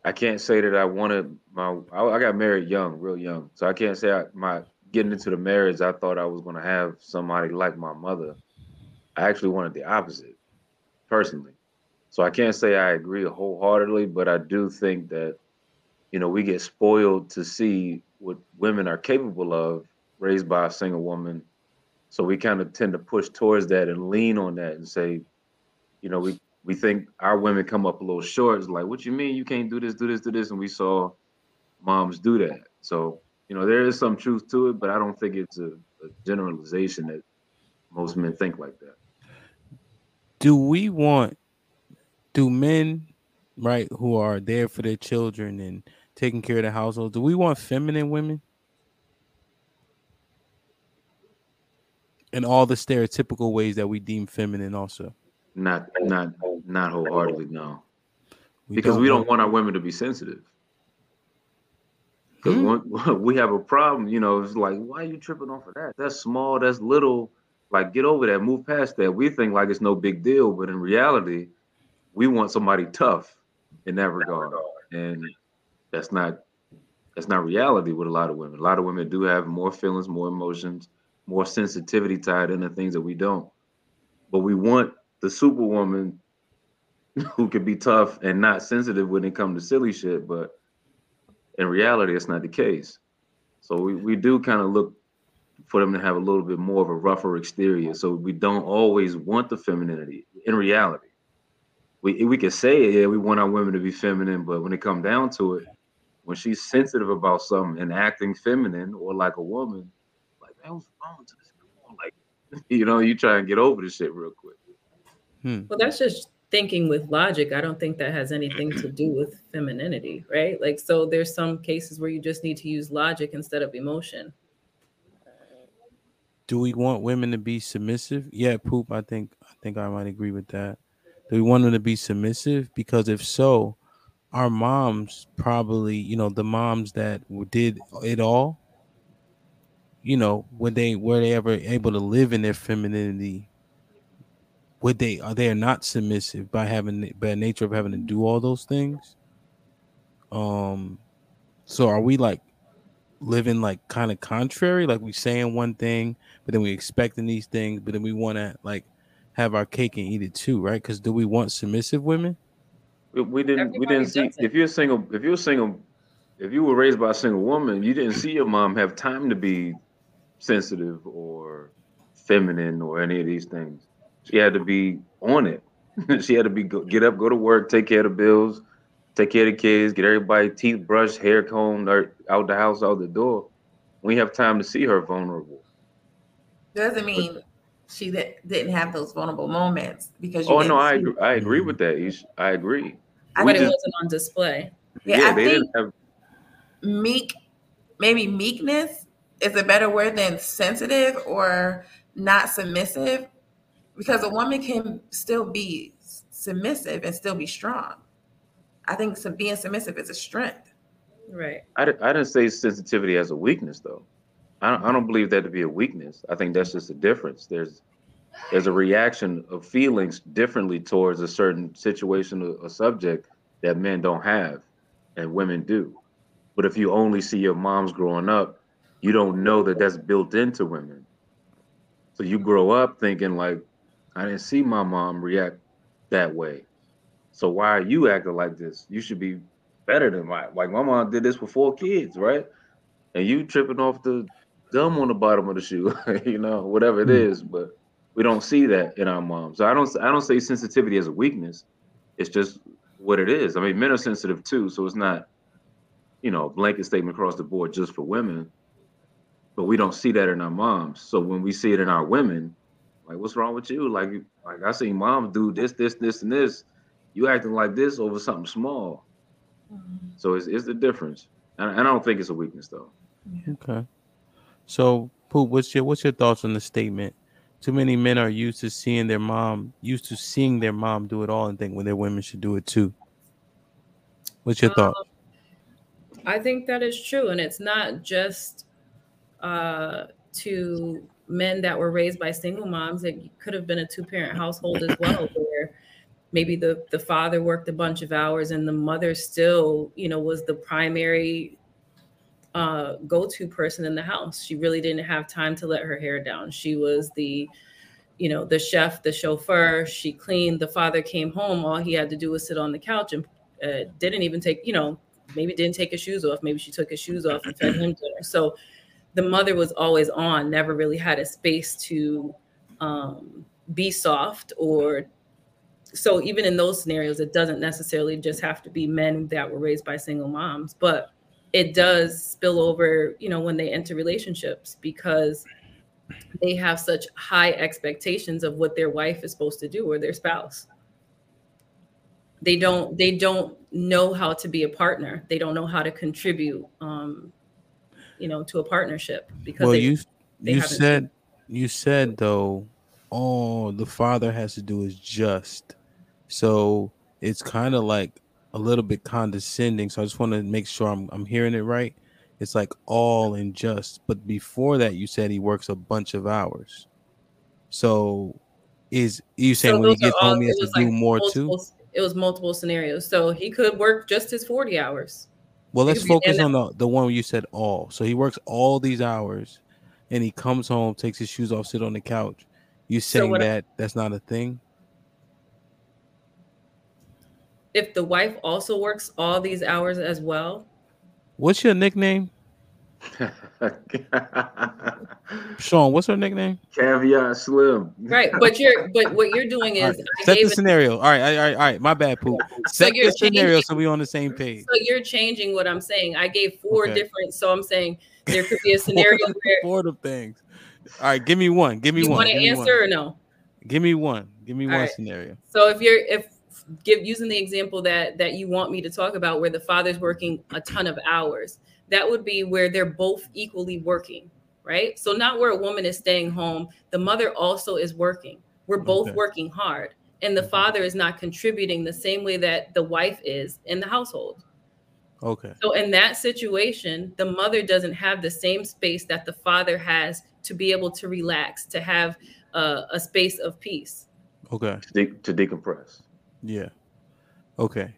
I can't say that I wanted my. I, I got married young, real young, so I can't say I, my getting into the marriage. I thought I was gonna have somebody like my mother. I actually wanted the opposite, personally. So I can't say I agree wholeheartedly, but I do think that, you know, we get spoiled to see what women are capable of raised by a single woman. So we kind of tend to push towards that and lean on that and say, you know, we, we think our women come up a little short. It's like, what you mean you can't do this, do this, do this? And we saw moms do that. So, you know, there is some truth to it, but I don't think it's a, a generalization that most men think like that. Do we want, do men, right, who are there for their children and taking care of the household, do we want feminine women? In all the stereotypical ways that we deem feminine also. Not not not wholeheartedly, no. We because don't we don't want, want our women to be sensitive. Because hmm. we have a problem, you know, it's like, why are you tripping off of that? That's small, that's little. Like, get over that, move past that. We think like it's no big deal, but in reality, we want somebody tough in that regard, and that's not that's not reality with a lot of women. A lot of women do have more feelings, more emotions, more sensitivity tied into things that we don't. But we want the superwoman who can be tough and not sensitive when it comes to silly shit. But in reality, it's not the case. So we, we do kind of look for them to have a little bit more of a rougher exterior. So we don't always want the femininity in reality. We we can say, yeah, we want our women to be feminine, but when it comes down to it, when she's sensitive about something and acting feminine or like a woman, like, man, what's wrong with this? Come on, like, you know, you try and get over this shit real quick. Hmm. Well, that's just thinking with logic. I don't think that has anything to do with femininity, right? Like, so there's some cases where you just need to use logic instead of emotion. Do we want women to be submissive? Yeah, Poop, I think I think I might agree with that. Do we want them to be submissive? Because if so, our moms probably, you know, the moms that did it all, you know, when they were they ever able to live in their femininity, would they are they not submissive by having by nature of having to do all those things? Um, so are we like living like kind of contrary, like we saying one thing, but then we expecting these things, but then we want to like have our cake and eat it too, right? Because do we want submissive women? We, we didn't. Everybody we didn't see. It. If you're single, if you're single, if you were raised by a single woman, you didn't see your mom have time to be sensitive or feminine or any of these things. She had to be on it. She had to be go, get up, go to work, take care of the bills, take care of the kids, get everybody teeth brushed, hair combed, out the house, out the door. We have time to see her vulnerable. Doesn't mean. But, she didn't have those vulnerable moments because you oh no, I agree, I agree with that. Ish. I agree. I but it just, wasn't on display. Yeah, yeah I they think didn't have... meek, maybe meekness is a better word than sensitive or not submissive, because a woman can still be submissive and still be strong. I think some being submissive is a strength. Right. I didn't, I didn't say sensitivity as a weakness though. I don't, I don't believe that to be a weakness. I think that's just a difference. There's there's a reaction of feelings differently towards a certain situation or, or subject that men don't have and women do. But if you only see your moms growing up, you don't know that that's built into women. So you grow up thinking like, I didn't see my mom react that way. So why are you acting like this? You should be better than my, like my mom did this with four kids, right? And you tripping off the gum on the bottom of the shoe, you know, whatever it is, but we don't see that in our moms. So I don't, I don't say sensitivity as a weakness. It's just what it is. I mean, men are sensitive too, so it's not, you know, a blanket statement across the board just for women. But we don't see that in our moms. So when we see it in our women, like, what's wrong with you? Like, like I seen moms do this, this, this, and this. You acting like this over something small. Mm-hmm. So it's it's the difference, and I don't think it's a weakness though. Okay. So, Poop, what's your what's your thoughts on the statement? Too many men are used to seeing their mom, used to seeing their mom do it all, and think when their women should do it too. What's your um, thought? I think that is true. And it's not just uh, to men that were raised by single moms. It could have been a two-parent household as well, where maybe the, the father worked a bunch of hours and the mother still, you know, was the primary uh, go-to person in the house. She really didn't have time to let her hair down. She was the, you know, the chef, the chauffeur. She cleaned. The father came home. All he had to do was sit on the couch and uh, didn't even take, you know, maybe didn't take his shoes off. Maybe she took his shoes off and fed him dinner. So the mother was always on, never really had a space to um, be soft. Or so even in those scenarios, it doesn't necessarily just have to be men that were raised by single moms, but it does spill over, you know, when they enter relationships, because they have such high expectations of what their wife is supposed to do or their spouse. They don't, they don't know how to be a partner. They don't know how to contribute, um, you know, to a partnership, because well, they, you, they you said, you said though, all the father has to do is just, so it's kind of like a little bit condescending. So I just want to make sure I'm, I'm hearing it right. It's like all and just, but before that you said he works a bunch of hours. So is you saying so when he gets all, home, he has to like do more multiple, too? It was multiple scenarios. So he could work just his forty hours. Well, let's focus be, on the, the one where you said all. So he works all these hours and he comes home, takes his shoes off, sit on the couch. You saying so that I, that's not a thing? If the wife also works all these hours as well. What's your nickname? Sean, what's her nickname? Caviar Slim. Right, but you're but what you're doing is right. set the scenario. All right, all right, all right. My bad, Pooh. Set so the scenario so we're on the same page. So you're changing what I'm saying. I gave four okay. different. So I'm saying there could be a scenario four, where four of things. All right, give me one. Give me you one. You want to answer one. Or no? Give me one. Give me all one right. scenario. So if you're if give using the example that that you want me to talk about, where the father's working a ton of hours. That would be where they're both equally working, right? So not where a woman is staying home. The mother also is working. We're both okay. working hard. And the father is not contributing the same way that the wife is in the household. Okay. So in that situation, the mother doesn't have the same space that the father has to be able to relax, to have uh, a space of peace. Okay. To, de- to decompress. Yeah. Okay.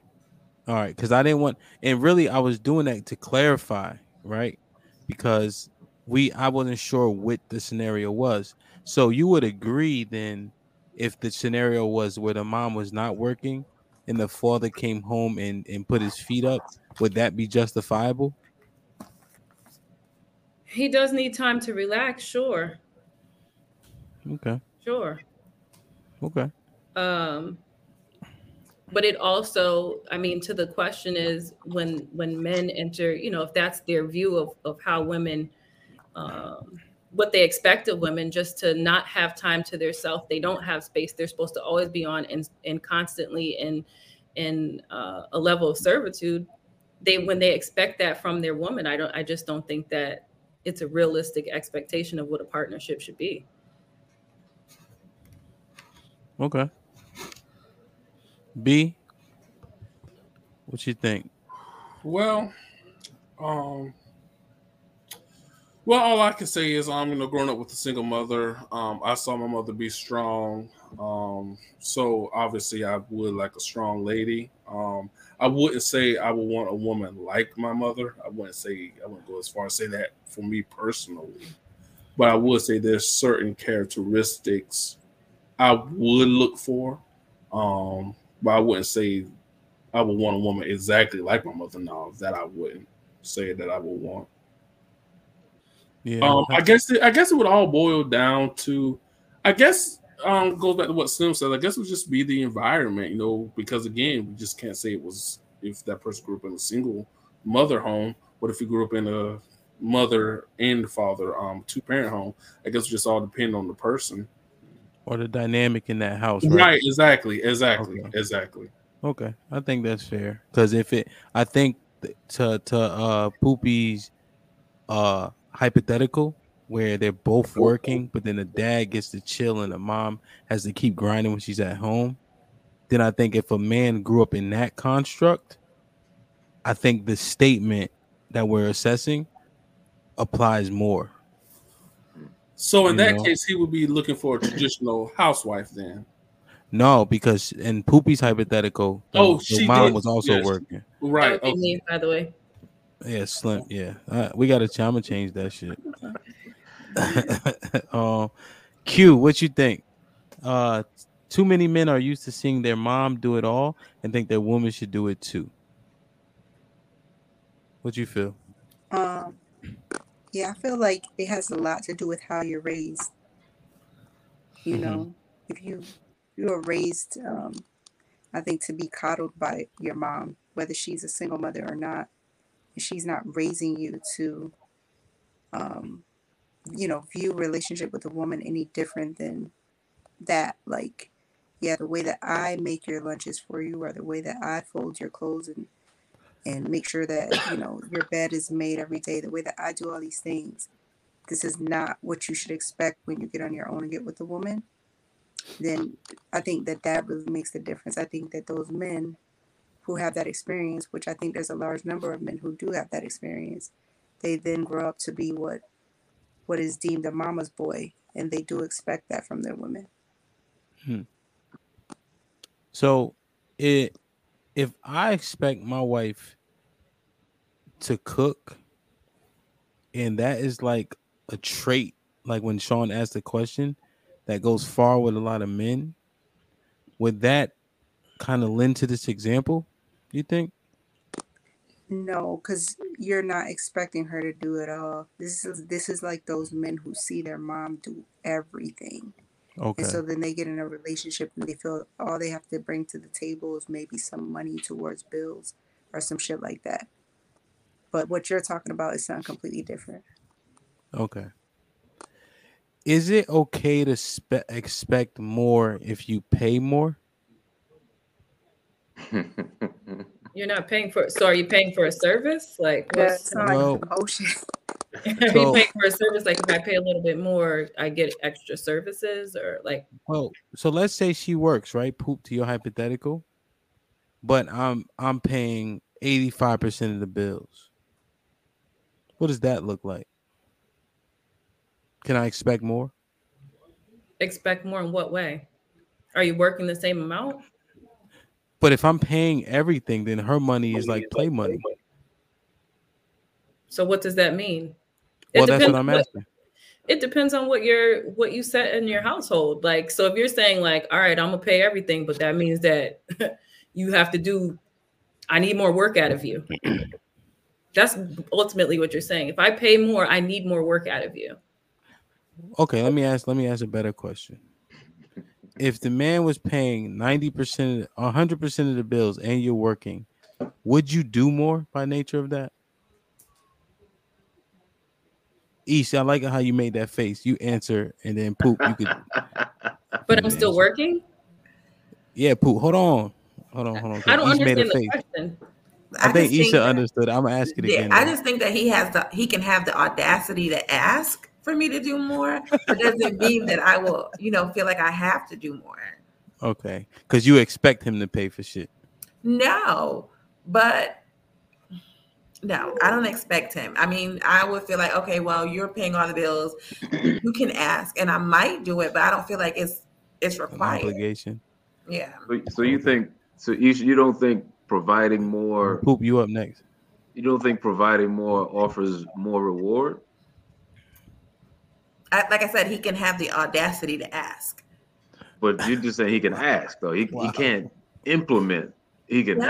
All right, because I didn't want, and really I was doing that to clarify, right? Because we, I wasn't sure what the scenario was. So you would agree then, if the scenario was where the mom was not working and the father came home and, and put his feet up, would that be justifiable? He does need time to relax, sure. Okay. Sure. Okay. Um. But it also, I mean, to the question is when when men enter, you know, if that's their view of, of how women, um, what they expect of women, just to not have time to their self, they don't have space. They're supposed to always be on and, and constantly in in uh, a level of servitude. They when they expect that from their woman, I don't. I just don't think that it's a realistic expectation of what a partnership should be. Okay. B, what you think? Well, um, well, all I can say is, um, you know, growing up with a single mother, um, I saw my mother be strong. Um, so obviously, I would like a strong lady. Um, I wouldn't say I would want a woman like my mother. I wouldn't say I wouldn't go as far as say that for me personally, but I would say there's certain characteristics I would look for. Um, But I wouldn't say I would want a woman exactly like my mother. No, that I wouldn't say that I would want. Yeah, um, I guess it, I guess it would all boil down to, I guess, um, goes back to what Slim said. I guess it would just be the environment, you know, because again, we just can't say it was if that person grew up in a single mother home. What if you grew up in a mother and father, um, two parent home? I guess it just all depend on the person. Or the dynamic in that house, right? Right, exactly, exactly, okay. exactly. Okay, I think that's fair. Because if it, I think to to uh, Poopy's uh, hypothetical, where they're both working, but then the dad gets to chill and the mom has to keep grinding when she's at home, then I think if a man grew up in that construct, I think the statement that we're assessing applies more. So in you that know? case, he would be looking for a traditional housewife then. No, because in Poopy's hypothetical, oh, the, the mom did. was also yes. working. Right. Okay. Mean, by the way. Yeah, slim. Yeah, uh, we gotta. Ch- I'm gonna change that shit. uh, Q, what you think? Uh, too many men are used to seeing their mom do it all and think their woman should do it too. What you feel? Um, yeah, I feel like it has a lot to do with how you're raised. You mm-hmm. know, if you you are raised, um, I think to be coddled by your mom, whether she's a single mother or not. She's not raising you to, um, you know, view relationship with a woman any different than that. Like, yeah, the way that I make your lunches for you, or the way that I fold your clothes and and make sure that, you know, your bed is made every day, the way that I do all these things, this is not what you should expect when you get on your own and get with a woman. Then I think that that really makes the difference. I think that those men who have that experience, which I think there's a large number of men who do have that experience, they then grow up to be what what is deemed a mama's boy, and they do expect that from their women. Hmm. So it, if I expect my wife to cook, and that is like a trait, like when Sean asked the question, that goes far with a lot of men, would that kind of lend to this example, you think? No, because you're not expecting her to do it all. This is this is like those men who see their mom do everything. Okay. And so then they get in a relationship and they feel all they have to bring to the table is maybe some money towards bills or some shit like that. But what you're talking about is something completely different. Okay. Is it okay to spe- expect more if you pay more? You're not paying for it. So are you paying for a service? Like, what's well, oh, shit. Are so, you paying for a service? Like, if I pay a little bit more, I get extra services, or like. Well, so let's say she works, right? Poop to your hypothetical, but I'm I'm paying eighty-five percent of the bills. What does that look like? Can I expect more? Expect more in what way? Are you working the same amount? But if I'm paying everything, then her money is like play money. So what does that mean? It well, that's what I'm asking. What, it depends on what your what you set in your household. Like, so if you're saying like, all right, I'm gonna pay everything, but that means that you have to do. I need more work out of you. That's ultimately what you're saying. If I pay more, I need more work out of you. Okay, let me ask. Let me ask a better question. If the man was paying ninety percent, one hundred percent of the bills and you're working, would you do more by nature of that? Ish, I like how you made that face. You answer and then poop. You could. But I'm answer. still working? Yeah, poop. Hold on. Hold on, hold on. I don't Ish understand the face. question. I, I think Isha understood. I'm going to ask it yeah, again. I now. just think that he has the he can have the audacity to ask for me to do more. It doesn't mean that I will, you know, feel like I have to do more. Okay. Because you expect him to pay for shit. No, but no, I don't expect him. I mean, I would feel like, okay, well, you're paying all the bills. You can ask, and I might do it, but I don't feel like it's it's required. An obligation. Yeah. So, so you think, so you, you don't think providing more. Poop, you up next. You don't think providing more offers more reward? I, like I said, he can have the audacity to ask. But you just say he can ask, though. He, wow. he can't implement. He can no,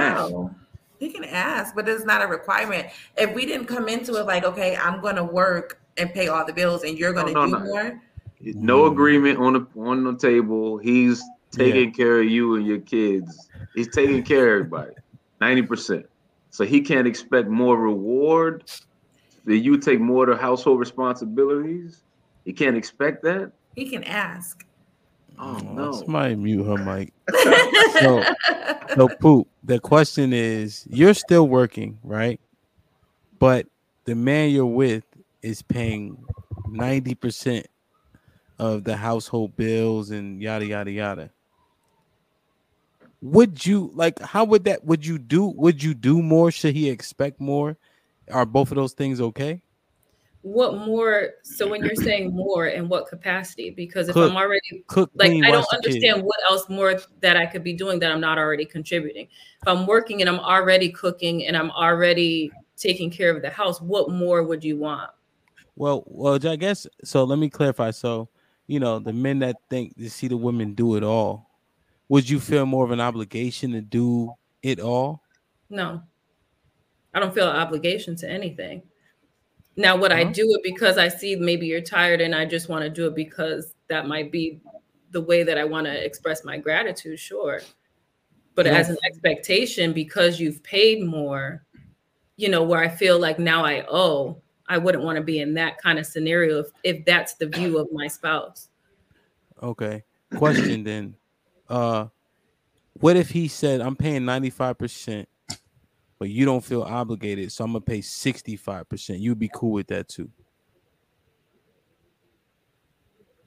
ask. He can ask, but it's not a requirement. If we didn't come into it like, okay, I'm going to work and pay all the bills, and you're going to no, no, do no. more. No agreement on the on the table. He's taking yeah. care of you and your kids. He's taking care of everybody, ninety percent. So he can't expect more reward. That you take more to household responsibilities. He can't expect that? He can ask. Oh, no. Somebody mute her mic. so, so, Poop, the question is, you're still working, right? But the man you're with is paying ninety percent of the household bills and yada, yada, yada. Would you like? How would that? Would you do? Would you do more? Should he expect more? Are both of those things okay? What more? So when you're saying more, in what capacity? Because if cook, I'm already cook, like, clean, I don't understand what else more that I could be doing that I'm not already contributing. If I'm working and I'm already cooking and I'm already taking care of the house, what more would you want? Well, well, I guess so. Let me clarify. So, you know, the men that think they see the women do it all, would you feel more of an obligation to do it all? No, I don't feel an obligation to anything. Now, would uh-huh. I do it because I see maybe you're tired and I just want to do it because that might be the way that I want to express my gratitude? Sure. But yeah. as an expectation, because you've paid more, you know, where I feel like now I owe, I wouldn't want to be in that kind of scenario if, if that's the view of my spouse. Okay. Question then. Uh, what if he said, I'm paying ninety-five percent, but you don't feel obligated, so I'm going to pay sixty-five percent. You'd be cool with that too?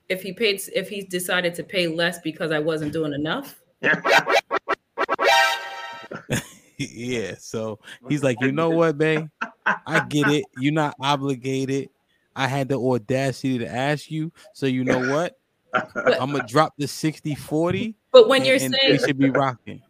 If he paid, if he decided to pay less because I wasn't doing enough? Yeah, so he's like, you know what, babe? I get it. You're not obligated. I had the audacity to ask you, so you know what? But, I'm going to drop the sixty forty. But when and, you're saying... we should be rocking.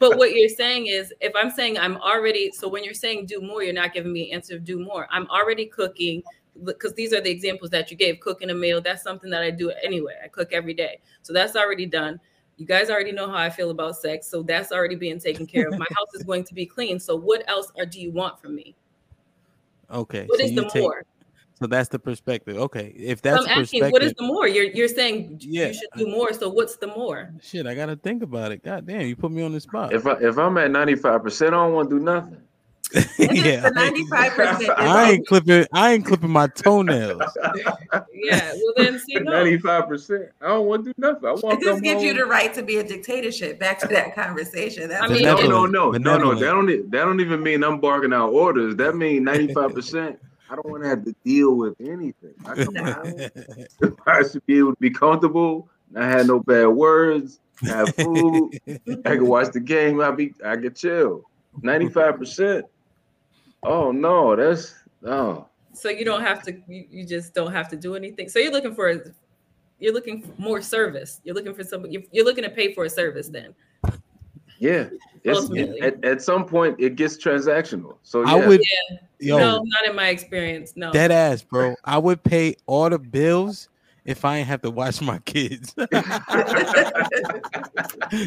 But what you're saying is, if I'm saying I'm already... So when you're saying do more, you're not giving me an answer of do more. I'm already cooking, because these are the examples that you gave. Cooking a meal, that's something that I do anyway. I cook every day. So that's already done. You guys already know how I feel about sex. So that's already being taken care of. My house is going to be clean. So what else are, do you want from me? Okay. What so is the take- more? So that's the perspective. Okay. If that's I'm asking, perspective, what is the more? You're you're saying yeah. you should do more. So what's the more? Shit, I gotta think about it. God damn, you put me on the spot. If I if I'm at ninety-five percent, I don't want to do nothing. Yeah. ninety-five percent. I ain't clipping I ain't clipping my toenails. Yeah. Well then see no. ninety-five percent. I don't want to do nothing. I want this gives home. You the right to be a dictatorship. Back to that conversation. That's I mean, no, no, no, no, no, no. That don't that don't even mean I'm barking out orders. That means ninety-five percent. I don't want to have to deal with anything. I, don't I should be able to be comfortable, not have no bad words, have food. I can watch the game. I be, I can chill. ninety-five percent. Oh no, that's no. So you don't have to. You, you just don't have to do anything. So you're looking for a, you're looking for more service. You're looking for something. You're, you're looking to pay for a service then. Yeah, it, at, at some point it gets transactional. So yeah. I would, yeah. Yo, no, not in my experience. No, dead ass, bro. I would pay all the bills if I ain't have to watch my kids.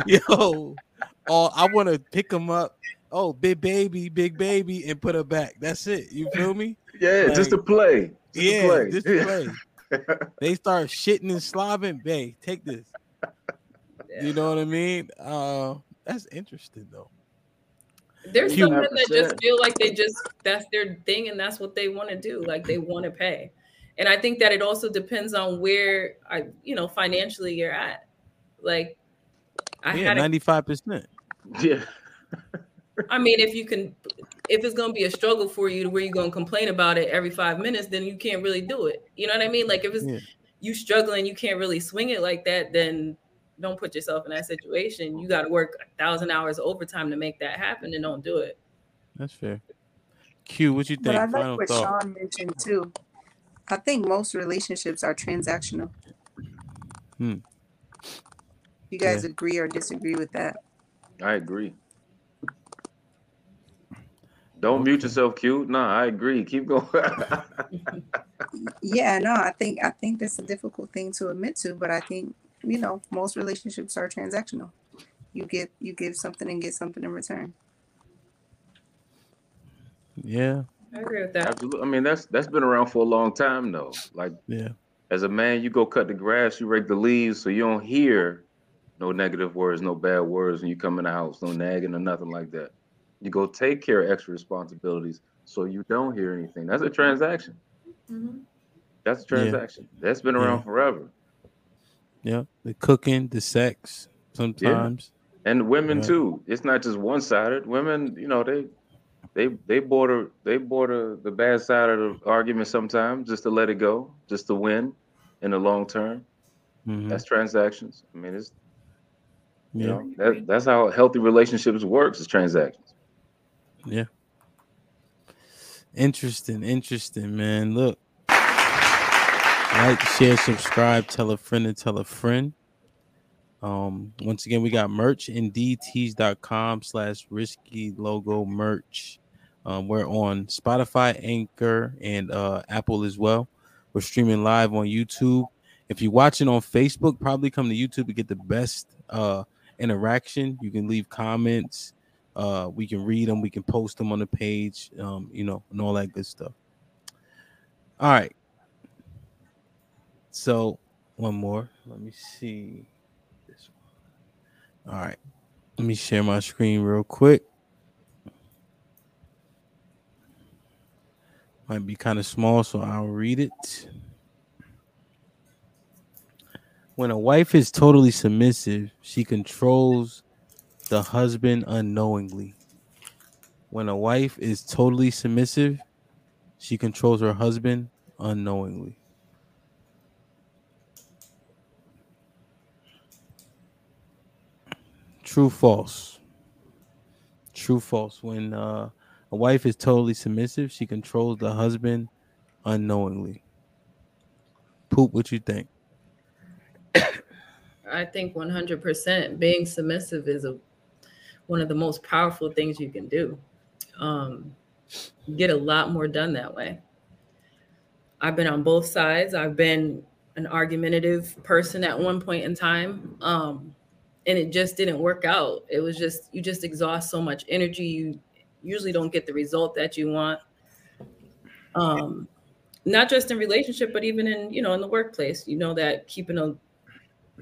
Yo, oh, I want to pick them up. Oh, big baby, big baby, and put her back. That's it. You feel me? Yeah, like, just to play. Just yeah, to play. just to play. They start shitting and slobbing. Babe, take this. Yeah. You know what I mean? Uh, That's interesting, though. There's some men that just feel like they just, that's their thing and that's what they want to do. Like they want to pay. And I think that it also depends on where, I, you know, financially you're at. Like I yeah, had a, ninety-five percent. Yeah. I mean, if you can, if it's going to be a struggle for you to where you're going to complain about it every five minutes, then you can't really do it. You know what I mean? Like if it's yeah. you struggling, you can't really swing it like that, then don't put yourself in that situation. You got to work a thousand hours overtime to make that happen, and don't do it. That's fair. Q, what you think? But I like what thought. Sean mentioned too. I think most relationships are transactional. Hmm. You guys yeah. agree or disagree with that? I agree. Don't mute yourself, Q. No, I agree. Keep going. yeah, no, I think I think that's a difficult thing to admit to, but I think. You know, most relationships are transactional. You get, you give something and get something in return. Yeah, I agree with that. Absolutely. I mean, that's that's been around for a long time, though. Like, yeah, as a man, you go cut the grass, you rake the leaves, so you don't hear no negative words, no bad words when you come in the house, no nagging or nothing like that. You go take care of extra responsibilities, so you don't hear anything. That's a transaction. Mm-hmm. That's a transaction. Yeah. That's been around yeah. forever. Yeah, the cooking, the sex, sometimes, yeah. and women yeah. too. It's not just one-sided. Women, you know, they, they, they border, they border the bad side of the argument sometimes, just to let it go, just to win, in the long term. Mm-hmm. That's transactions. I mean, it's You yeah. know, that, that's how healthy relationships works, is transactions. Yeah. Interesting, interesting, man. Look. Like, share, subscribe, tell a friend and tell a friend. Um, once again, we got merch, indeedtees.com slash risky logo merch. Um, we're on Spotify, Anchor, and uh, Apple as well. We're streaming live on YouTube. If you're watching on Facebook, probably come to YouTube to get the best uh, interaction. You can leave comments. Uh, we can read them. We can post them on the page, um, you know, and all that good stuff. All right. So one more. Let me see this one. All right. Let me share my screen real quick. Might be kind of small, so I'll read it. When a wife is totally submissive, she controls the husband unknowingly. When a wife is totally submissive, she controls her husband unknowingly. True, false. True, false. When uh, a wife is totally submissive, she controls the husband unknowingly. Poop, what you think? I think one hundred percent being submissive is a, one of the most powerful things you can do. Um, you get a lot more done that way. I've been on both sides. I've been an argumentative person at one point in time. Um, And it just didn't work out. It was just, you just exhaust so much energy. You usually don't get the result that you want. Um, not just in relationship, but even in, you know, in the workplace, you know, that keeping a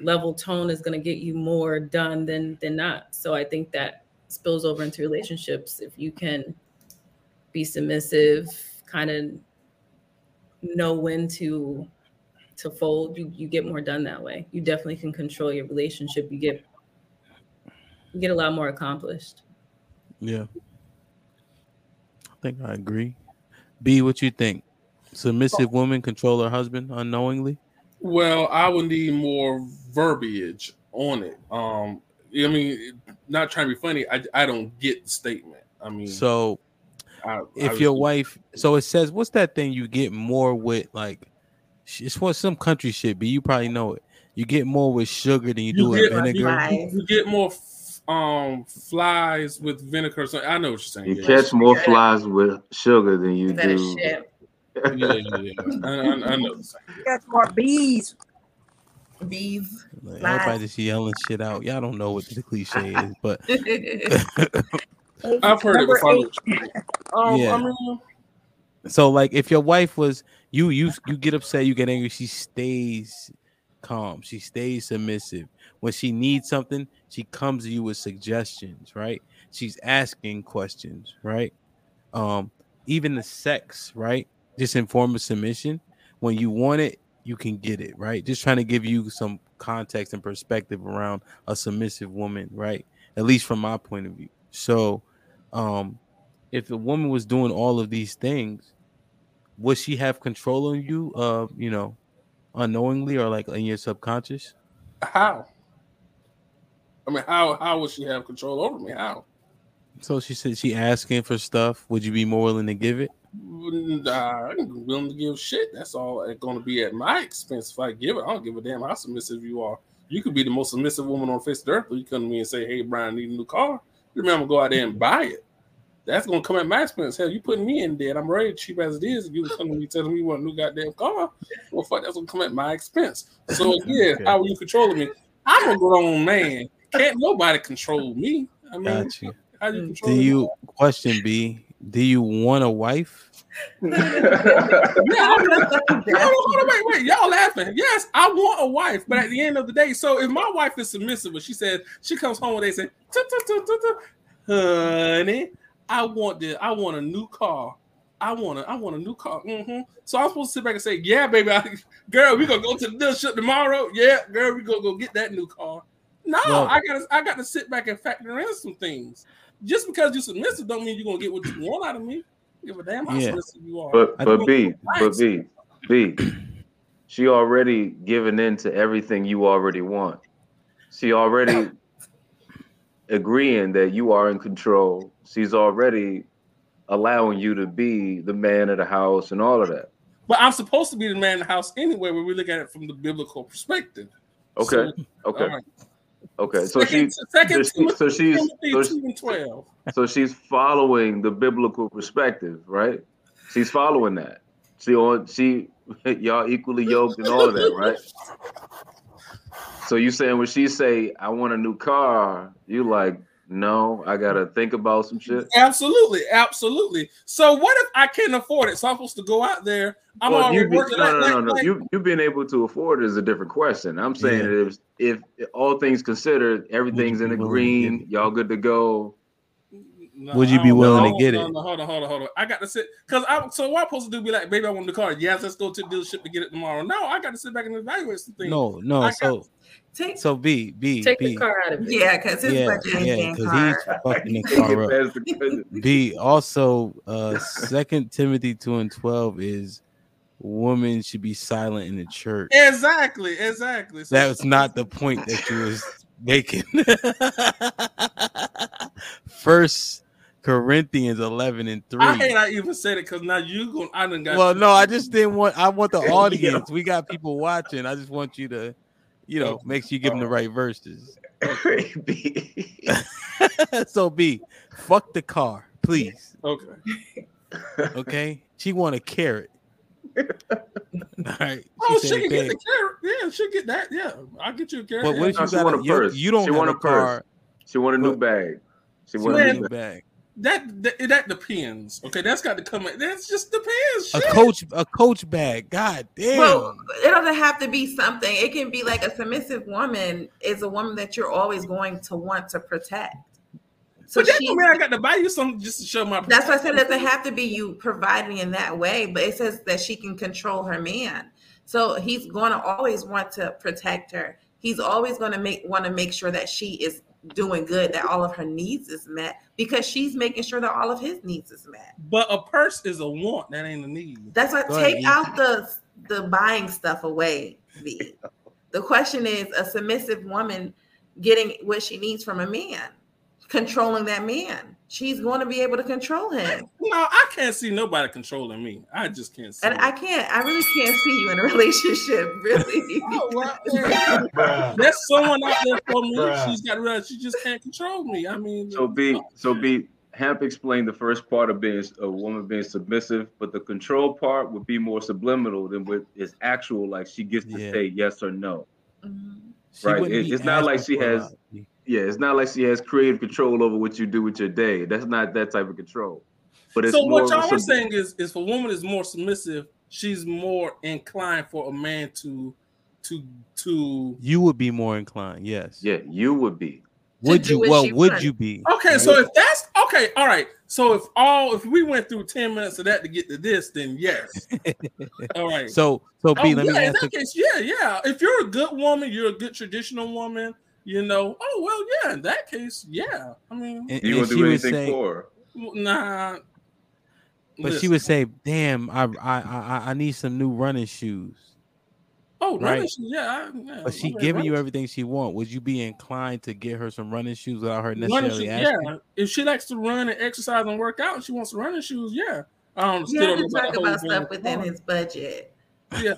level tone is going to get you more done than, than not. So I think that spills over into relationships. If you can be submissive, kind of know when to, to fold, you, you get more done that way. You definitely can control your relationship. You get, you get a lot more accomplished. Yeah. I think I agree. B, what you think? Submissive woman control her husband unknowingly? Well, I would need more verbiage on it. Um, I mean, not trying to be funny. I, I don't get the statement. I mean, so I, if I your wife, so it says, what's that thing you get more with, like, it's what some country shit be. You probably know it. You get more with sugar than you, you do with vinegar. Flies. You get more f- um flies with vinegar. So I know what you're saying. You yeah. catch more yeah. flies with sugar than you that do. Shit. yeah, yeah, yeah. I, I, I know. You catch more bees. Bees. Like, everybody just yelling shit out. Y'all don't know what the cliche is, but I've heard Number it before. Um, yeah. I mean, so like, if your wife was you, you, you get upset, you get angry. She stays calm. She stays submissive. When she needs something, she comes to you with suggestions, right? She's asking questions, right? Um, even the sex, right? Just in form of submission. When you want it, you can get it, right? Just trying to give you some context and perspective around a submissive woman, right? At least from my point of view. So, um, if the woman was doing all of these things, would she have control on you, uh, you know, unknowingly or like in your subconscious? How? I mean, how how would she have control over me? How? So she said she asking for stuff. Would you be more willing to give it? Nah, I ain't willing to give shit. That's all it's going to be at my expense if I give it. I don't give a damn how submissive you are. You could be the most submissive woman on face of the earth, but you come to me and say, "Hey, Brian, I need a new car." You remember, I'm gonna go out there and buy it. That's gonna come at my expense. Hell, you putting me in debt. I'm already cheap as it is. You come to me telling me you want a new goddamn car. Well, fuck, that's gonna come at my expense. So again, okay. How are you controlling me? I'm a grown man. Can't nobody control me. I mean, Got you. How you control do you me? Question B? Do you want a wife? no, no, no, wait, wait, y'all laughing. Yes, I want a wife, but at the end of the day, so if my wife is submissive, but she says she comes home and they say, honey. I want this. I want a new car. I want a. I want a new car. Mm-hmm. So I'm supposed to sit back and say, "Yeah, baby, I, girl, we gonna go to the dealership tomorrow. Yeah, girl, we gonna go get that new car." No, no, I gotta. I gotta sit back and factor in some things. Just because you submissive don't mean you're gonna get what you want out of me. Give a damn how yeah. submissive you are. But but B, but B, B, she already giving in to everything you already want. She already agreeing that you are in control. She's already allowing you to be the man of the house and all of that. But I'm supposed to be the man in the house anyway when we look at it from the biblical perspective. Okay. So, okay. Right. Okay. So second, she, second so, Timothy, so she's Timothy so, two and twelve. So she's following the biblical perspective, right? She's following that. She on she y'all equally yoked and all of that, right? So you saying when she say, I want a new car, you like, no, I gotta think about some shit. Absolutely, absolutely. So what if I can't afford it? So I'm supposed to go out there. I'm well, already be, working. No, like, no, no, like, no. Like, you you being able to afford it is a different question. I'm saying yeah. if, if if all things considered, everything's in the green, y'all good to go. No, would you be willing no, to get no, it? No, hold on, hold on, hold on. I got to sit because I so what I'm supposed to do be like, baby, I want the car. Yes, let's go to the dealership to get it tomorrow. No, I got to sit back and evaluate some things. No, no, I so. Take, so B B take B, the car out of it. Yeah, because his yeah, yeah, car. He's fucking car up. B also uh Second Timothy two and twelve is women should be silent in the church. Exactly, exactly. So that was not the point that you was making. First Corinthians eleven and three. I hate I even said it because now you going I done got well no, I just didn't want I want the audience. We got people watching. I just want you to you know, make sure you give them the right verses. B. So B, fuck the car, please. Okay. Okay. She want a carrot. All right. Oh, she, she can get the carrot. Yeah, she get that. Yeah, I'll get you a carrot. But what if no, you got a, a purse? You, you don't she want a, a car. She want a new bag. She want a new bag. That, that that depends. Okay, that's got to come. That's just depends. Shit. A coach, a coach bag. God damn. Well, it doesn't have to be something. It can be like a submissive woman is a woman that you're always going to want to protect. So but that don't mean I got to buy you something just to show my. That's why I said it doesn't have to be you providing in that way, but it says that she can control her man. So he's going to always want to protect her. He's always going to make want to make sure that she is doing good, that all of her needs is met because she's making sure that all of his needs is met. But a purse is a want, that ain't a need. That's why Go take ahead. out the the buying stuff away. V. The question is a submissive woman getting what she needs from a man, controlling that man. She's going to be able to control him. No, I can't see nobody controlling me. I just can't see. And it. I can't. I really can't see you in a relationship, really. Oh, well, there's someone out there for me. Bruh. She's got to realize she just can't control me. I mean. So B, oh, so B, Hamp explained the first part of being a woman being submissive, but the control part would be more subliminal than what is actual. Like she gets to yeah. say yes or no. Mm-hmm. Right. It, it's not like she has. That. Yeah, it's not like she has creative control over what you do with your day. That's not that type of control. But it's so what more y'all are saying is, is, if a woman is more submissive, she's more inclined for a man to, to, to. You would be more inclined, yes. Yeah, you would be. Would you? Well, would you be? Okay, right? So if that's okay, all right. So if all if we went through ten minutes of that to get to this, then yes. All right. So so B, oh, let yeah, me ask. In that case, yeah, yeah. If you're a good woman, you're a good traditional woman. You know, oh, well, yeah, in that case, yeah. I mean, and, you and do she anything would say, for? Nah. But listen. She would say, damn, I, I I I need some new running shoes. Oh, right? Running shoes, yeah. I, yeah but she giving you everything she wants. Would you be inclined to get her some running shoes without her necessarily shoes, asking? Yeah, if she likes to run and exercise and work out, and she wants running shoes, yeah. I don't still don't talk about stuff within his budget. Yeah.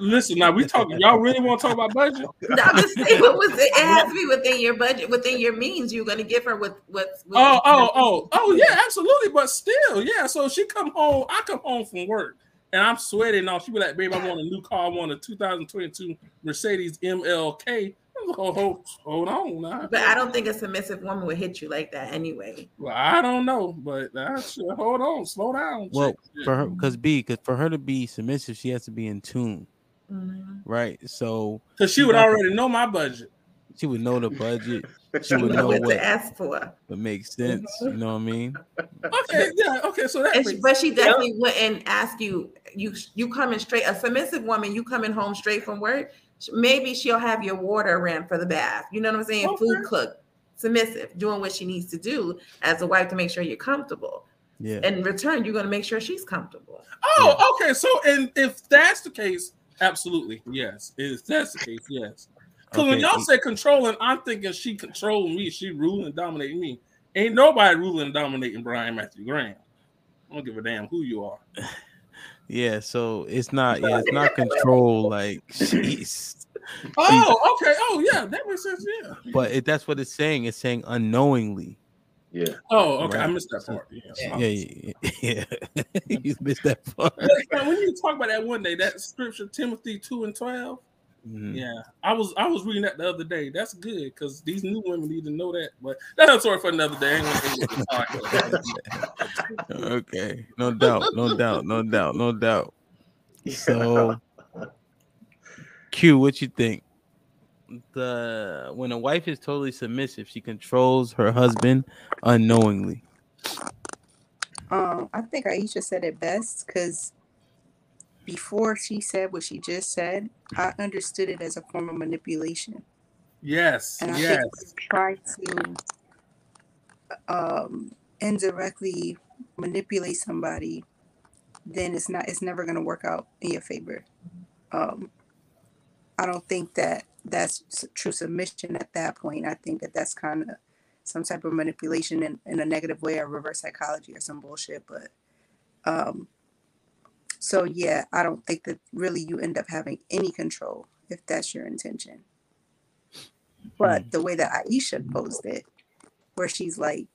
Listen, now we talking. Y'all really want to talk about budget? No, I'm just saying, what was it? It has to be within your budget, within your means. You're going to give her with what's. With oh, oh, oh, oh, yeah, absolutely. But still, yeah. So she come home. I come home from work, and I'm sweating. All she be like, "Babe, I want a new car. I want a two thousand twenty-two Mercedes M L K." Oh, hold on. Now. But I don't think a submissive woman would hit you like that anyway. Well, I don't know, but I should, hold on, slow down. Well, check. for her, because B, because for her to be submissive, she has to be in tune. Mm-hmm. Right, so because she would you know, already know my budget, she would know the budget, she would know what to ask for. It makes sense, you know what I mean? Okay, yeah, okay. So that, she, but she definitely yeah. wouldn't ask you. You you coming straight? A submissive woman, you coming home straight from work? Maybe she'll have your water ran for the bath. You know what I'm saying? Okay. Food cooked, submissive, doing what she needs to do as a wife to make sure you're comfortable. Yeah. And in return, you're going to make sure she's comfortable. Oh, yeah. Okay. So, and if that's the case. Absolutely, yes. If that's the case, yes. Because okay. when y'all say controlling, I'm thinking she controlled me. She ruling and dominating me. Ain't nobody ruling and dominating Brian Matthew Graham. I don't give a damn who you are. Yeah, so it's not yeah, it's not control. Like, she's. Oh, okay. Oh, yeah, that makes sense. Yeah. But it, that's what it's saying. It's saying unknowingly. Yeah. Oh, okay. Right. I missed that part. Yeah, yeah, yeah. yeah. yeah. You missed that part. When you talk about that one day, that scripture, Timothy two and twelve. Mm-hmm. Yeah, I was I was reading that the other day. That's good because these new women need to know that. But that's a story for another day. Okay, no doubt, no doubt, no doubt, no doubt. So, Q, what you think? The when a wife is totally submissive, she controls her husband unknowingly. Um, I think Aisha said it best because. Before she said what she just said, I understood it as a form of manipulation. Yes, and I yes. think we try to um, indirectly manipulate somebody, then it's not. It's never going to work out in your favor. Um, I don't think that that's true submission at that point. I think that that's kind of some type of manipulation in, in a negative way, or reverse psychology, or some bullshit. But. Um, So, yeah, I don't think that really you end up having any control if that's your intention. But the way that Aisha posed it, where she's like,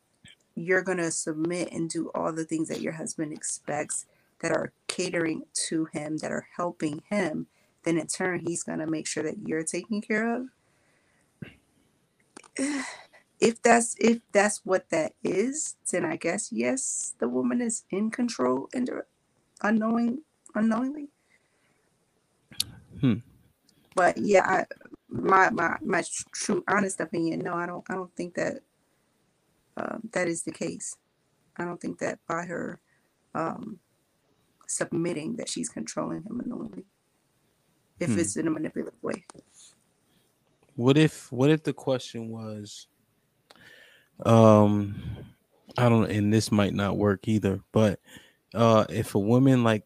you're going to submit and do all the things that your husband expects that are catering to him, that are helping him, then in turn, he's going to make sure that you're taken care of. If that's if that's what that is, then I guess, yes, the woman is in control indirectly. Unknowing, unknowingly. Hmm. But yeah, I, my my my true honest opinion. No, I don't. I don't think that uh, that is the case. I don't think that by her um, submitting that she's controlling him unknowingly. If hmm. it's in a manipulative way. What if What if the question was, um, I don't, and this might not work either, but. Uh, if a woman like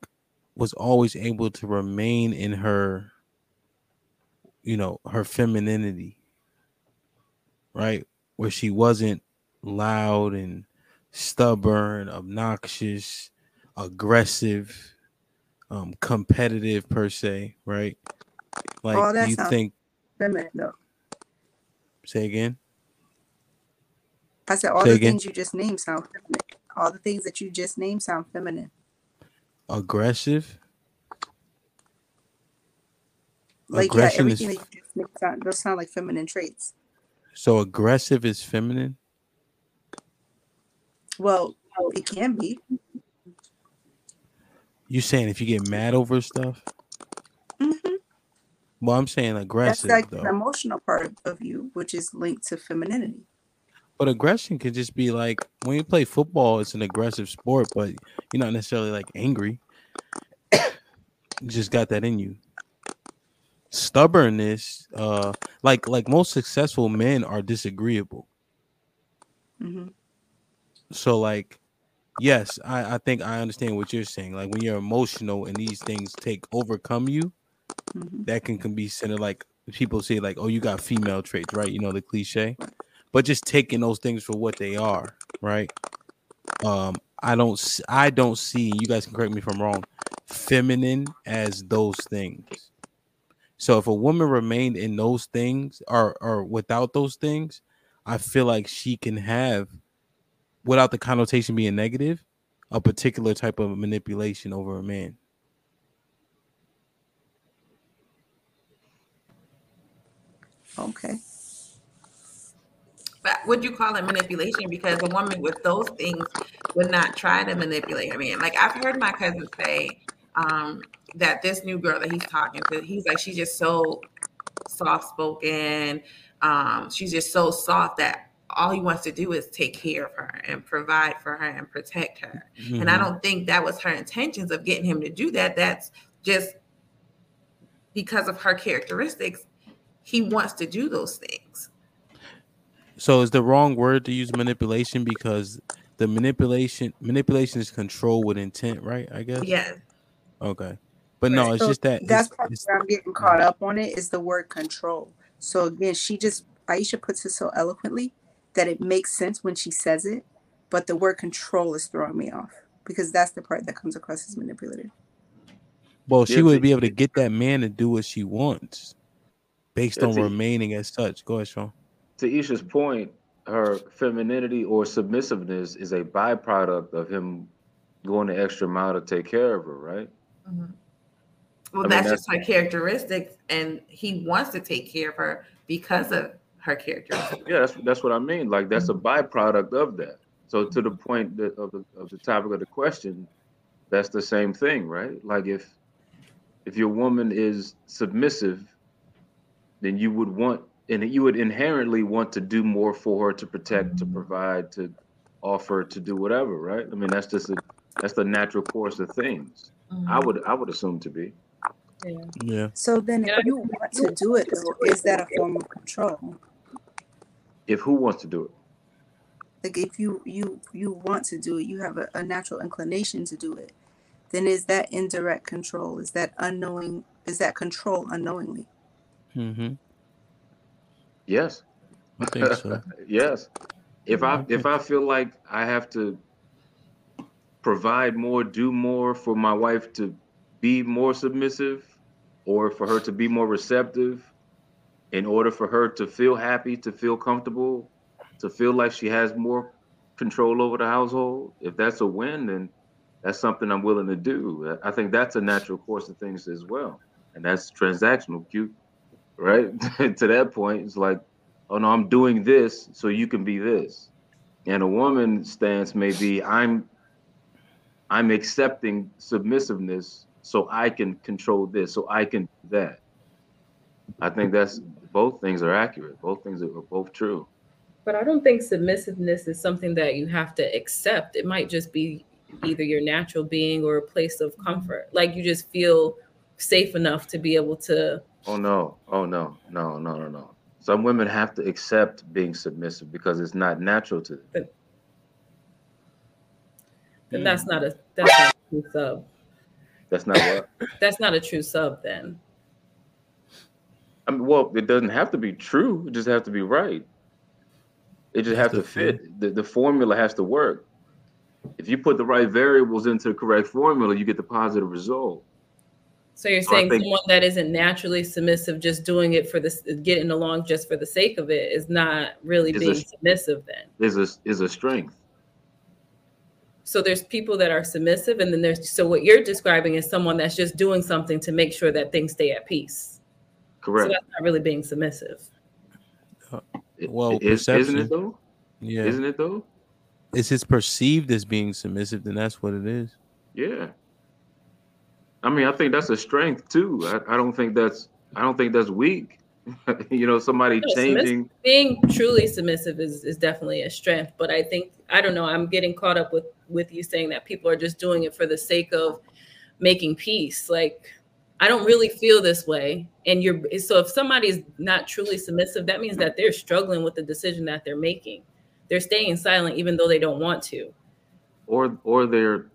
was always able to remain in her, you know, her femininity, right, where she wasn't loud and stubborn, obnoxious, aggressive, um, competitive per se, right? Like, oh, you think? Feminine, though. Say again. I said all say the again? Things you just named sound feminine. All the things that you just named sound feminine. Aggressive? Like, yeah, everything is... that you just named sound, those sound like feminine traits. So aggressive is feminine? Well, it can be. You saying if you get mad over stuff? Mm-hmm. Well, I'm saying aggressive, that's like though. The emotional part of you, which is linked to femininity. But aggression could just be like when you play football, it's an aggressive sport, but you're not necessarily like angry. You just got that in you. Stubbornness, uh, like like most successful men are disagreeable. Mm-hmm. So like, yes, I, I think I understand what you're saying. Like when you're emotional and these things take overcome you, mm-hmm. that can, can be centered like people say like, oh, you got female traits, right? You know, the cliche. But just taking those things for what they are, right? Um, I don't, I don't see. You guys can correct me if I'm wrong. Feminine as those things. So if a woman remained in those things, or or without those things, I feel like she can have, without the connotation being negative, a particular type of manipulation over a man. Okay. Would you call it manipulation? Because a woman with those things would not try to manipulate her man. Like I've heard my cousin say um, that this new girl that he's talking to, he's like, she's just so soft-spoken. Um, she's just so soft that all he wants to do is take care of her and provide for her and protect her. Mm-hmm. And I don't think that was her intentions of getting him to do that. That's just because of her characteristics. He wants to do those things. So is the wrong word to use manipulation because the manipulation manipulation is control with intent, right? I guess. Yeah. Okay. But no, it's so just that. That's it's, probably it's, where I'm getting caught up on it is the word control. So again, she just, Aisha puts it so eloquently that it makes sense when she says it, but the word control is throwing me off because that's the part that comes across as manipulative. Well, she would be able to get that man to do what she wants based on remaining as such. Go ahead, Sean. To Aisha's point, her femininity or submissiveness is a byproduct of him going the extra mile to take care of her, right? Mm-hmm. Well, I that's, mean, that's just her characteristics, and he wants to take care of her because of her characteristics. Yeah, that's that's what I mean. Like, that's a byproduct of that. So to the point that of the of the topic of the question, that's the same thing, right? Like, if if your woman is submissive, then you would want, and you would inherently want to do more for her, to protect, to provide, to offer, to do whatever, right? I mean, that's just a, that's the natural course of things. Mm-hmm. I would I would assume to be. Yeah. yeah. So then, if you want to do it, though, is that a form of control? If who wants to do it? Like, if you you you want to do it, you have a, a natural inclination to do it. Then is that indirect control? Is that unknowing? Is that control unknowingly? Mm-hmm. Yes. I think so. Yes. If I if I feel like I have to provide more, do more for my wife to be more submissive, or for her to be more receptive, in order for her to feel happy, to feel comfortable, to feel like she has more control over the household, if that's a win, then that's something I'm willing to do. I think that's a natural course of things as well. And that's transactional, cute, right? To that point, it's like, oh no, I'm doing this so you can be this. And a woman's stance may be, I'm I'm accepting submissiveness so I can control this, so I can do that. I think that's, both things are accurate. Both things are, are both true. But I don't think submissiveness is something that you have to accept. It might just be either your natural being or a place of comfort. Like, you just feel safe enough to be able to. Oh no, oh no, no, no, no, no. Some women have to accept being submissive because it's not natural to them. But, then mm. that's not a that's not a true sub. That's not what? That's not a true sub then. I mean, well, it doesn't have to be true. It just has to be right. It just has to fit. The, the formula has to work. If you put the right variables into the correct formula, you get the positive result. So you're so saying think, someone that isn't naturally submissive, just doing it for this, getting along just for the sake of it, is not really is being a, submissive then. Is a, is a strength. So there's people that are submissive, and then there's, so what you're describing is someone that's just doing something to make sure that things stay at peace. Correct. So that's not really being submissive. Uh, well, it, is, isn't it though? Yeah. Isn't it though? If it's perceived as being submissive, then that's what it is. Yeah. I mean, I think that's a strength too. I, I don't think that's, I don't think that's weak. You know, somebody no, changing. Being truly submissive is, is definitely a strength, but I think, I don't know, I'm getting caught up with, with you saying that people are just doing it for the sake of making peace. Like, I don't really feel this way. And you're, so if somebody's not truly submissive, that means that they're struggling with the decision that they're making. They're staying silent, even though they don't want to. Or, or they're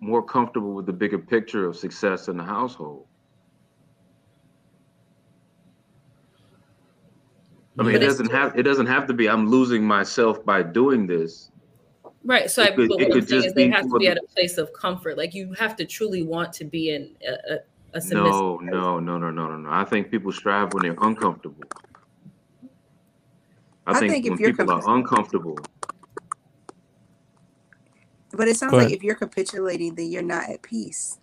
more comfortable with the bigger picture of success in the household. I mean, but it doesn't have, it doesn't have to be, I'm losing myself by doing this. Right. So it could, I, what it could just be, they have to be at a place of comfort. Like, you have to truly want to be in a, a, a submissive. No, no, no, no, no, no, no. I think people strive when they're uncomfortable. I, I think, think when people are uncomfortable. But it sounds like if you're capitulating, then you're not at peace.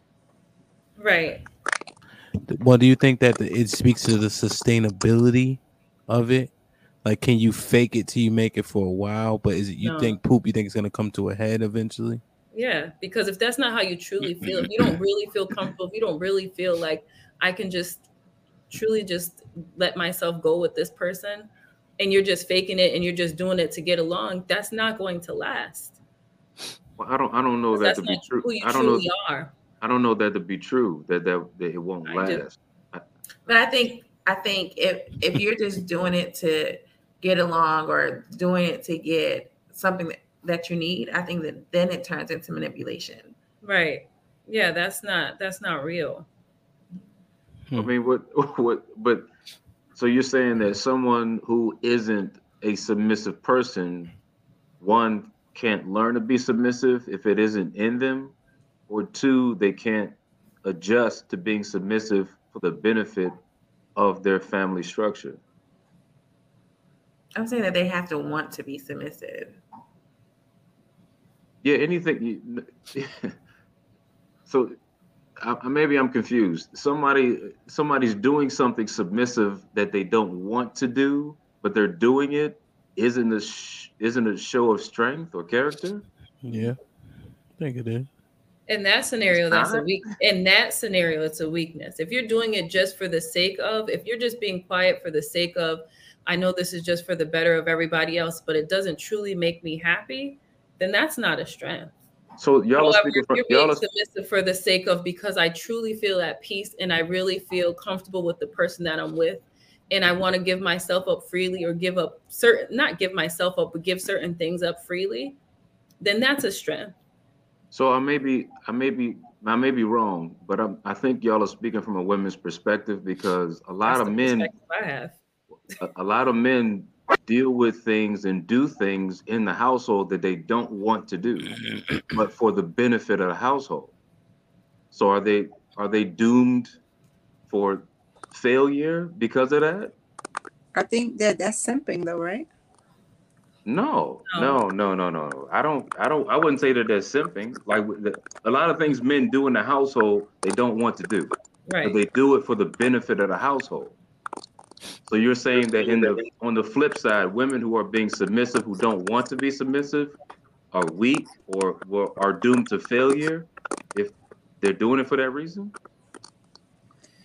Right. Well, do you think that the, it speaks to the sustainability of it? Like, can you fake it till you make it for a while? But is it you no. think poop? You think it's gonna come to a head eventually? Yeah, because if that's not how you truly feel, if you don't really feel comfortable, if you don't really feel like I can just truly just let myself go with this person, and you're just faking it and you're just doing it to get along, that's not going to last. Well, I don't, I don't know that to be true. Who you I don't truly know. Are. I don't know that to be true. That that, that it won't I last. I, but I think I think if if you're just doing it to get along or doing it to get something that, that you need, I think that then it turns into manipulation. Right. Yeah, that's not that's not real. I mean, what what but So you're saying that someone who isn't a submissive person, one, can't learn to be submissive if it isn't in them, or two, they can't adjust to being submissive for the benefit of their family structure? I'm saying that they have to want to be submissive. Yeah, anything. You, so I, maybe I'm confused. Somebody, somebody's doing something submissive that they don't want to do, but they're doing it. Isn't this sh- isn't a show of strength or character? Yeah, I think it is. In that scenario, that's a weak. In that scenario, it's a weakness. If you're doing it just for the sake of, if you're just being quiet for the sake of, I know this is just for the better of everybody else, but it doesn't truly make me happy, then that's not a strength. So y'all However, are speaking for, if you're y'all being submissive for the sake of, because I truly feel at peace and I really feel comfortable with the person that I'm with, and I want to give myself up freely or give up certain, not give myself up, but give certain things up freely, then that's a strength. So I may be, I may be, I may be wrong, but I'm, I think y'all are speaking from a women's perspective, because a lot that's of men, I have. A, a lot of men deal with things and do things in the household that they don't want to do, but for the benefit of the household. So are they are they doomed for failure because of that? I think that that's simping, though, right? No, no, no, no, no, no. I don't, I don't, I wouldn't say that that's simping. Like a lot of things men do in the household, they don't want to do, right? But they do it for the benefit of the household. So you're saying that in the on the flip side, women who are being submissive, who don't want to be submissive, are weak or, or are doomed to failure if they're doing it for that reason?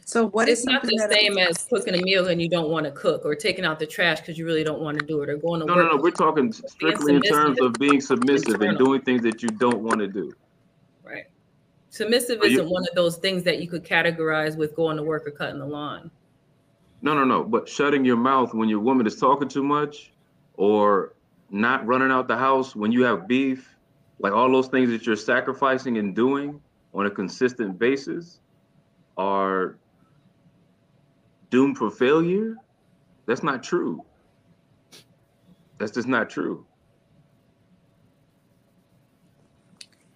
So what it's is not the same I- as cooking a meal and you don't want to cook, or taking out the trash because you really don't want to do it, or going to no, work. No, no, no. We're talking strictly in terms of being submissive internal. And doing things that you don't want to do. Right. Submissive are isn't you- one of those things that you could categorize with going to work or cutting the lawn. No, no, no. But shutting your mouth when your woman is talking too much, or not running out the house when you have beef, like all those things that you're sacrificing and doing on a consistent basis are doomed for failure. That's not true. That's just not true.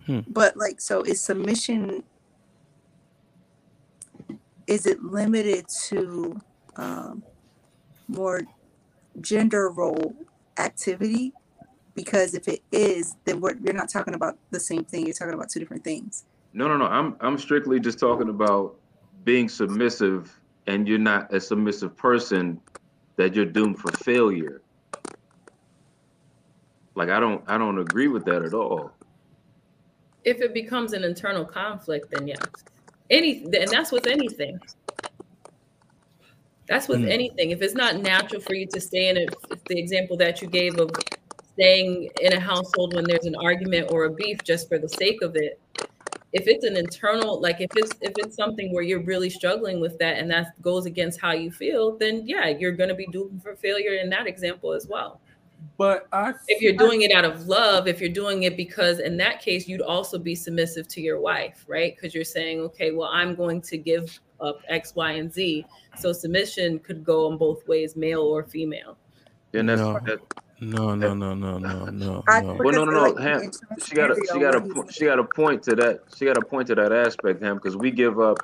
Hmm. But like, so is submission, is it limited to Um, more gender role activity? Because if it is, then we're, you're not talking about the same thing. You're talking about two different things. No, no, no. I'm I'm strictly just talking about being submissive, and you're not a submissive person that you're doomed for failure. Like I don't I don't agree with that at all. If it becomes an internal conflict, then yes. Any and that's with anything. That's with mm. anything. If it's not natural for you to stay in it, the example that you gave of staying in a household when there's an argument or a beef just for the sake of it, if it's an internal, like if it's if it's something where you're really struggling with that and that goes against how you feel, then yeah, you're going to be doomed for failure in that example as well. But I, if you're doing it out of love, if you're doing it because in that case, you'd also be submissive to your wife, right? Because you're saying, okay, well, I'm going to give up X, Y, and Z. So submission could go in both ways, male or female. And that's no, that, no, no, no, no, no, no. I, well, no, no, no. Ham, she got a, she got a, she got a point to that. She got a point to that aspect, Ham, because we give up,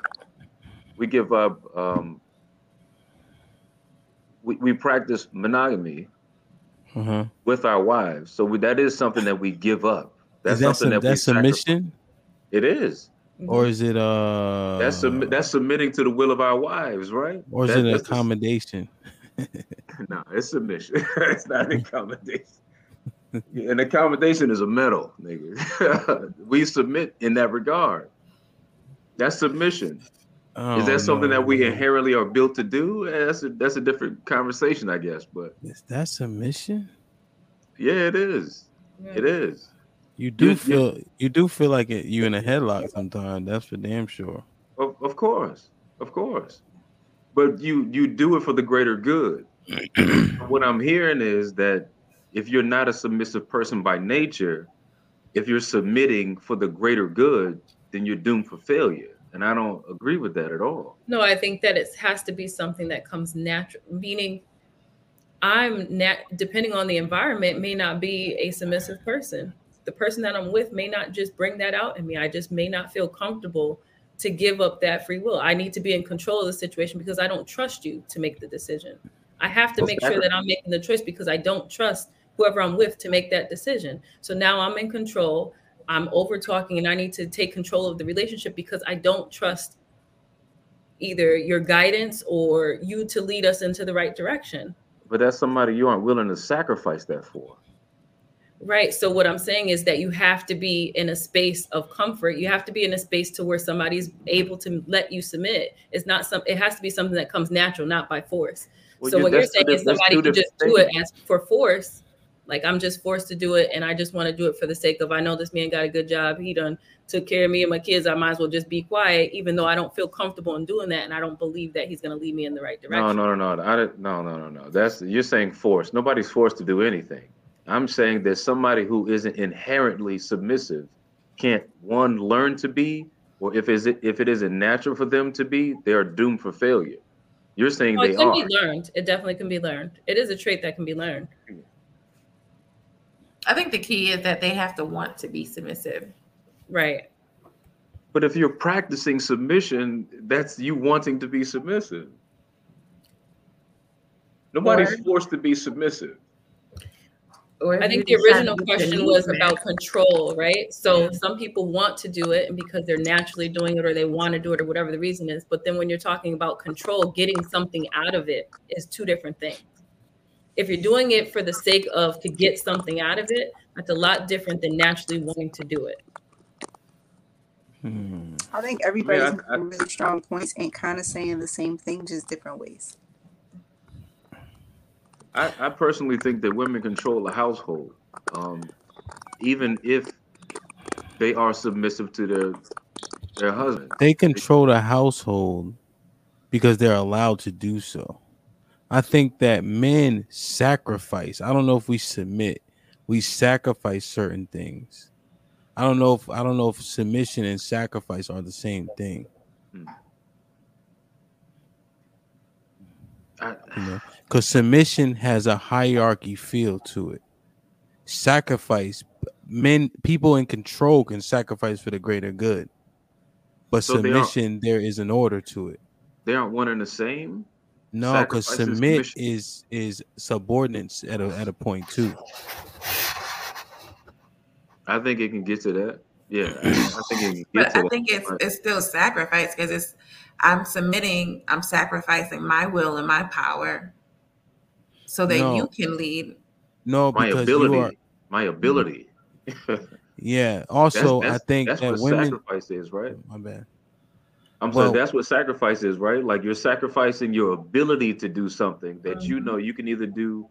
we give up, um, we we practice monogamy uh-huh. with our wives. So we, that is something that we give up. That's that something some, that that's we submission. It is. Or is it uh that's sub- that's submitting to the will of our wives, right? Or is that, it an accommodation? A... no, it's submission. It's not an accommodation. An accommodation is a medal, nigga. We submit in that regard. That's submission. Oh, is that something no. that we inherently are built to do? That's a, that's a different conversation, I guess. But is that submission? Yeah, it is. Yeah. It is. You do feel you do feel like it, you're in a headlock sometimes. That's for damn sure. Of, of course, of course. But you you do it for the greater good. What I'm hearing is that if you're not a submissive person by nature, if you're submitting for the greater good, then you're doomed for failure. And I don't agree with that at all. No, I think that it has to be something that comes natural, meaning I'm, nat- depending on the environment, may not be a submissive person. The person that I'm with may not just bring that out in me. I just may not feel comfortable to give up that free will. I need to be in control of the situation because I don't trust you to make the decision. I have to well, make sure that I'm making the choice because I don't trust whoever I'm with to make that decision. So now I'm in control. I'm over talking and I need to take control of the relationship because I don't trust either your guidance or you to lead us into the right direction. But that's somebody you aren't willing to sacrifice that for. Right. So what I'm saying is that you have to be in a space of comfort. You have to be in a space to where somebody's able to let you submit. It's not some, it has to be something that comes natural, not by force. Well, so what you're saying is somebody can just do it as for force. Like, I'm just forced to do it, and I just want to do it for the sake of, I know this man got a good job. He done took care of me and my kids. I might as well just be quiet, even though I don't feel comfortable in doing that, and I don't believe that he's going to lead me in the right direction. No, no, no, no. I didn't, no, no, no, no. That's, you're saying force. Nobody's forced to do anything. I'm saying that somebody who isn't inherently submissive can't, one, learn to be, or if is it if it isn't natural for them to be, they are doomed for failure. You're saying no, they are. It can be learned. It definitely can be learned. It is a trait that can be learned. I think the key is that they have to want to be submissive. Right. But if you're practicing submission, that's you wanting to be submissive. Nobody's or, forced to be submissive. Or I think the original question was about control, right? So yeah. Some people want to do it because they're naturally doing it or they want to do it or whatever the reason is. But then when you're talking about control, getting something out of it is two different things. If you're doing it for the sake of to get something out of it, that's a lot different than naturally wanting to do it. Hmm. I think everybody's yeah, I, I, really strong points and kind of saying the same thing, just different ways. I, I personally think that women control the household, um, even if they are submissive to their their husband. They control the household because they're allowed to do so. I think that men sacrifice. I don't know if we submit. We sacrifice certain things. I don't know if I don't know if submission and sacrifice are the same thing. Because you know? Submission has a hierarchy feel to it. Sacrifice, men, people in control can sacrifice for the greater good. But so submission, there is an order to it. They aren't one and the same. No, because submit is, is subordinates at a at a point too. I think it can get to that. Yeah, I, I think it can get but to I that. think it's it's still sacrifice because it's I'm submitting, I'm sacrificing my will and my power so that no. you can lead. No, because my ability, you are, my ability. Yeah. Also, that's, that's, I think that's that what women, sacrifice is, right? My bad. I'm well, saying that's what sacrifice is, right? Like you're sacrificing your ability to do something that you know you can either do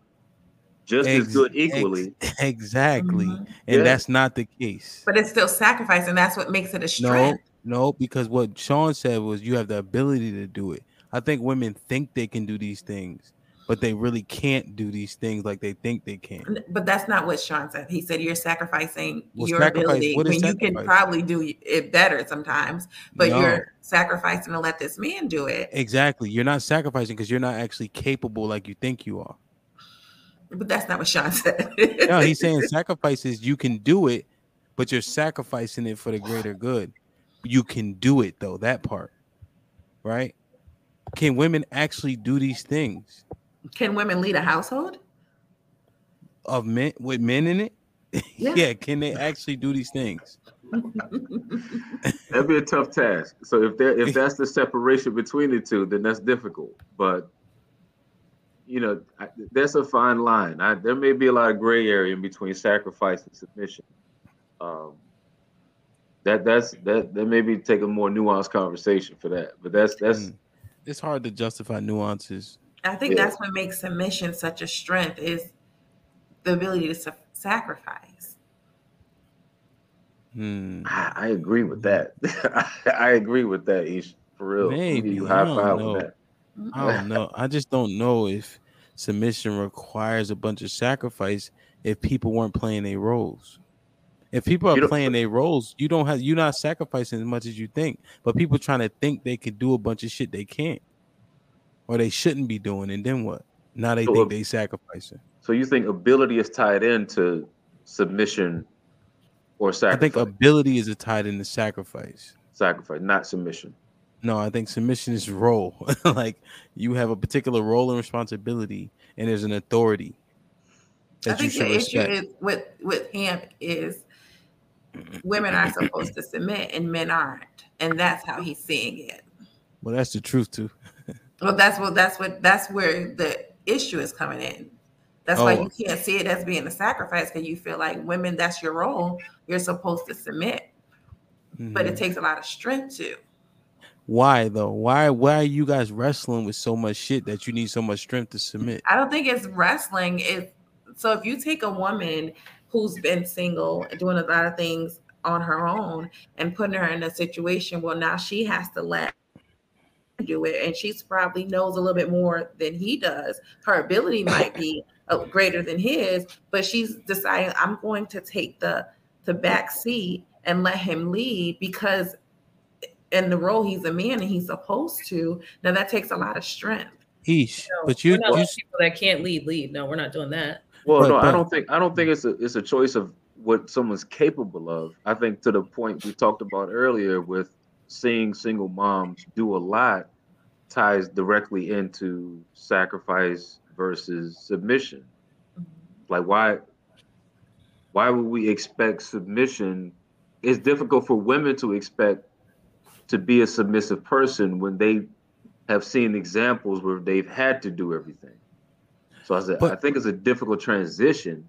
just ex- as good equally. Ex- exactly. Mm-hmm. And yeah. that's not the case. But it's still sacrifice, and that's what makes it a strength. No, no, because what Sean said was you have the ability to do it. I think women think they can do these things, but they really can't do these things like they think they can. But that's not what Sean said. He said you're sacrificing well, your sacrifice, ability when you sacrifice? Can probably do it better sometimes, but no. you're sacrificing to let this man do it. Exactly. You're not sacrificing because you're not actually capable like you think you are. But that's not what Sean said. No, he's saying sacrifices, you can do it, but you're sacrificing it for the greater good. You can do it though, that part, right? Can women actually do these things? Can women lead a household of men with men in it? Yeah. Yeah, can they actually do these things? That'd be a tough task. So if there, if that's the separation between the two, then that's difficult. But you know, I, that's a fine line. I, there may be a lot of gray area in between sacrifice and submission. Um, that that's that that maybe take a more nuanced conversation for that. But that's that's it's hard to justify nuances. I think yeah. that's what makes submission such a strength is the ability to su- sacrifice. Hmm. I, I agree with that. I, I agree with that, Ish, for real. Maybe you high five with that. I don't know. I just don't know if submission requires a bunch of sacrifice if people weren't playing their roles. If people are playing their roles, you don't have, you're not sacrificing as much as you think. But people trying to think they can do a bunch of shit they can't, or they shouldn't be doing, and then what? Now they so think they sacrificing. So you think ability is tied into submission or sacrifice? I think ability is tied into sacrifice. Sacrifice, not submission. No, I think submission is role. Like you have a particular role and responsibility, and there's an authority that I think you should the respect. Issue is with with him is women are supposed to submit and men aren't, and that's how he's seeing it. Well, that's the truth too. Well, that's what that's what that's where the issue is coming in. That's oh. why you can't see it as being a sacrifice, because you feel like women, that's your role. You're supposed to submit, mm-hmm. but it takes a lot of strength too. Why though? Why why are you guys wrestling with so much shit that you need so much strength to submit? I don't think it's wrestling. It's, so if you take a woman who's been single and doing a lot of things on her own and putting her in a situation where now she has to let her do it, and she probably knows a little bit more than he does. Her ability might be greater than his, but she's deciding, I'm going to take the, the back seat and let him lead because in the role he's a man and he's supposed to. Now that takes a lot of strength. Eesh, no, but you, we're not you people that can't lead lead. No, we're not doing that. Well, but, no, but, I don't think I don't think it's a it's a choice of what someone's capable of. I think to the point we talked about earlier with seeing single moms do a lot ties directly into sacrifice versus submission. Like why why would we expect submission? It's difficult for women to expect to be a submissive person when they have seen examples where they've had to do everything. So I said, but, I think it's a difficult transition,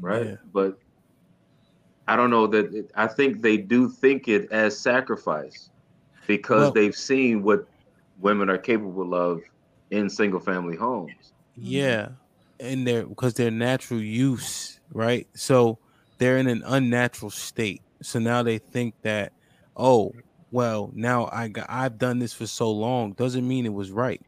right? Yeah. But I don't know that it, I think they do think it as sacrifice because well, they've seen what women are capable of in single family homes. Yeah, and they're because they're natural use, right? So they're in an unnatural state. So now they think that, oh, well, now I got, I've done this for so long doesn't mean it was right.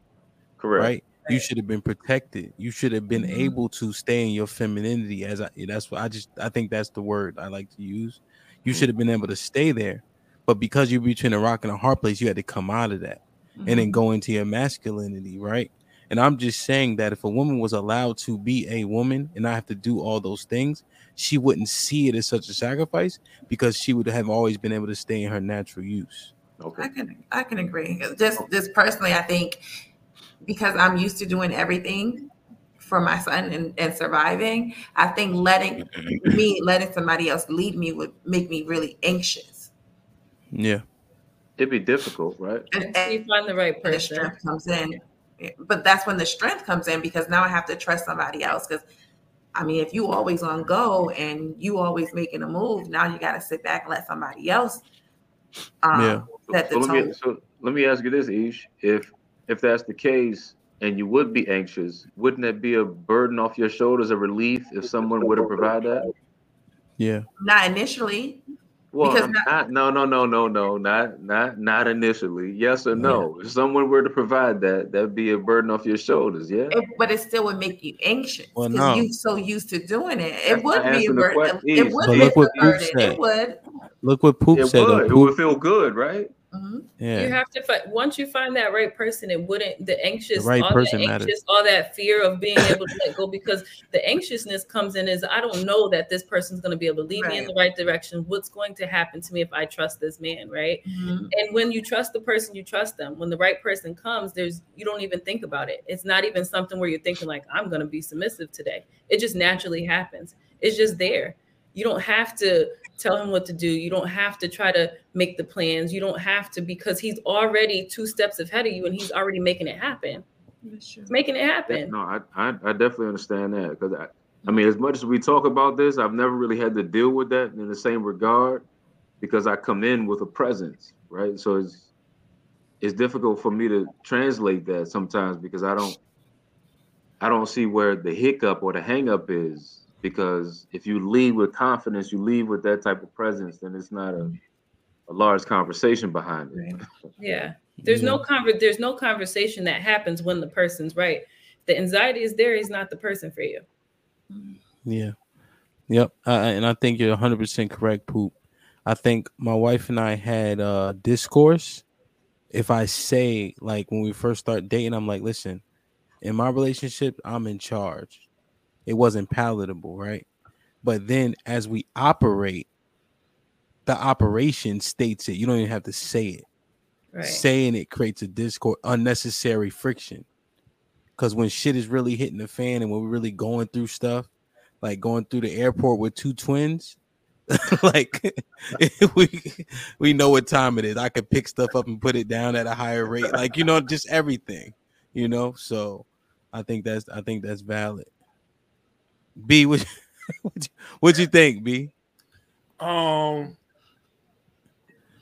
Correct. Right? You should have been protected. You should have been mm-hmm. able to stay in your femininity. As I, that's what I just, I think that's the word I like to use. You should have been able to stay there, but because you're between a rock and a hard place, you had to come out of that mm-hmm. and then go into your masculinity, right? And I'm just saying that if a woman was allowed to be a woman and not have to do all those things, she wouldn't see it as such a sacrifice because she would have always been able to stay in her natural use. Okay. I can I can agree. Just just personally, I think because I'm used to doing everything for my son and, and surviving, I think letting me letting somebody else lead me would make me really anxious. Yeah, it'd be difficult, right? And, and you find the right person. The strength comes in, but that's when the strength comes in because now I have to trust somebody else because. I mean, if you always on go and you always making a move, now you got to sit back and let somebody else um, yeah. set the so, so tone. Let me, so let me ask you this, Ish. If if that's the case and you would be anxious, wouldn't it be a burden off your shoulders, a relief if someone were to provide that? Yeah. Not initially. Well, because not, not, no, no, no, no, no, not, not, not initially. Yes or no. Yeah. If someone were to provide that, that'd be a burden off your shoulders. Yeah. It, but it still would make you anxious because well, no. you're so used to doing it. It That's would be a burden. It would be a burden. It would. Look what Poop it said. Would. It would feel good, right? Mm-hmm. Yeah. You have to find, once you find that right person, it wouldn't the anxious, the right all, person that anxious all that fear of being able to let go, because the anxiousness comes in is I don't know that this person's going to be able to lead right. me in the right direction. What's going to happen to me if I trust this man, right? Mm-hmm. And when you trust the person, you trust them. When the right person comes, there's you don't even think about it. It's not even something where you're thinking like I'm going to be submissive today. It just naturally happens. It's just there. You don't have to tell him what to do. You don't have to try to make the plans. You don't have to, because he's already two steps ahead of you and he's already making it happen. He's making it happen. No, I I, I definitely understand that, because I, I mean, as much as we talk about this, I've never really had to deal with that in the same regard because I come in with a presence, right? So it's it's difficult for me to translate that sometimes because I don't I don't see where the hiccup or the hang up is. Because if you lead with confidence, you lead with that type of presence, then it's not a, a large conversation behind it. Yeah, there's yeah. no conver- there's no conversation that happens when the person's right. The anxiety is there, he's not the person for you. Yeah, Yep. Uh, and I think you're one hundred percent correct, Poop. I think my wife and I had uh discourse. If I say, like, when we first start dating, I'm like, listen, in my relationship, I'm in charge. It wasn't palatable, right? But then as we operate, the operation states it. You don't even have to say it. Right. Saying it creates a discord, unnecessary friction. Because when shit is really hitting the fan and when we're really going through stuff, like going through the airport with two twins, like we we know what time it is. I could pick stuff up and put it down at a higher rate. Like, you know, just everything, you know? So I think that's I think that's valid. B, what what'd you think, B? Um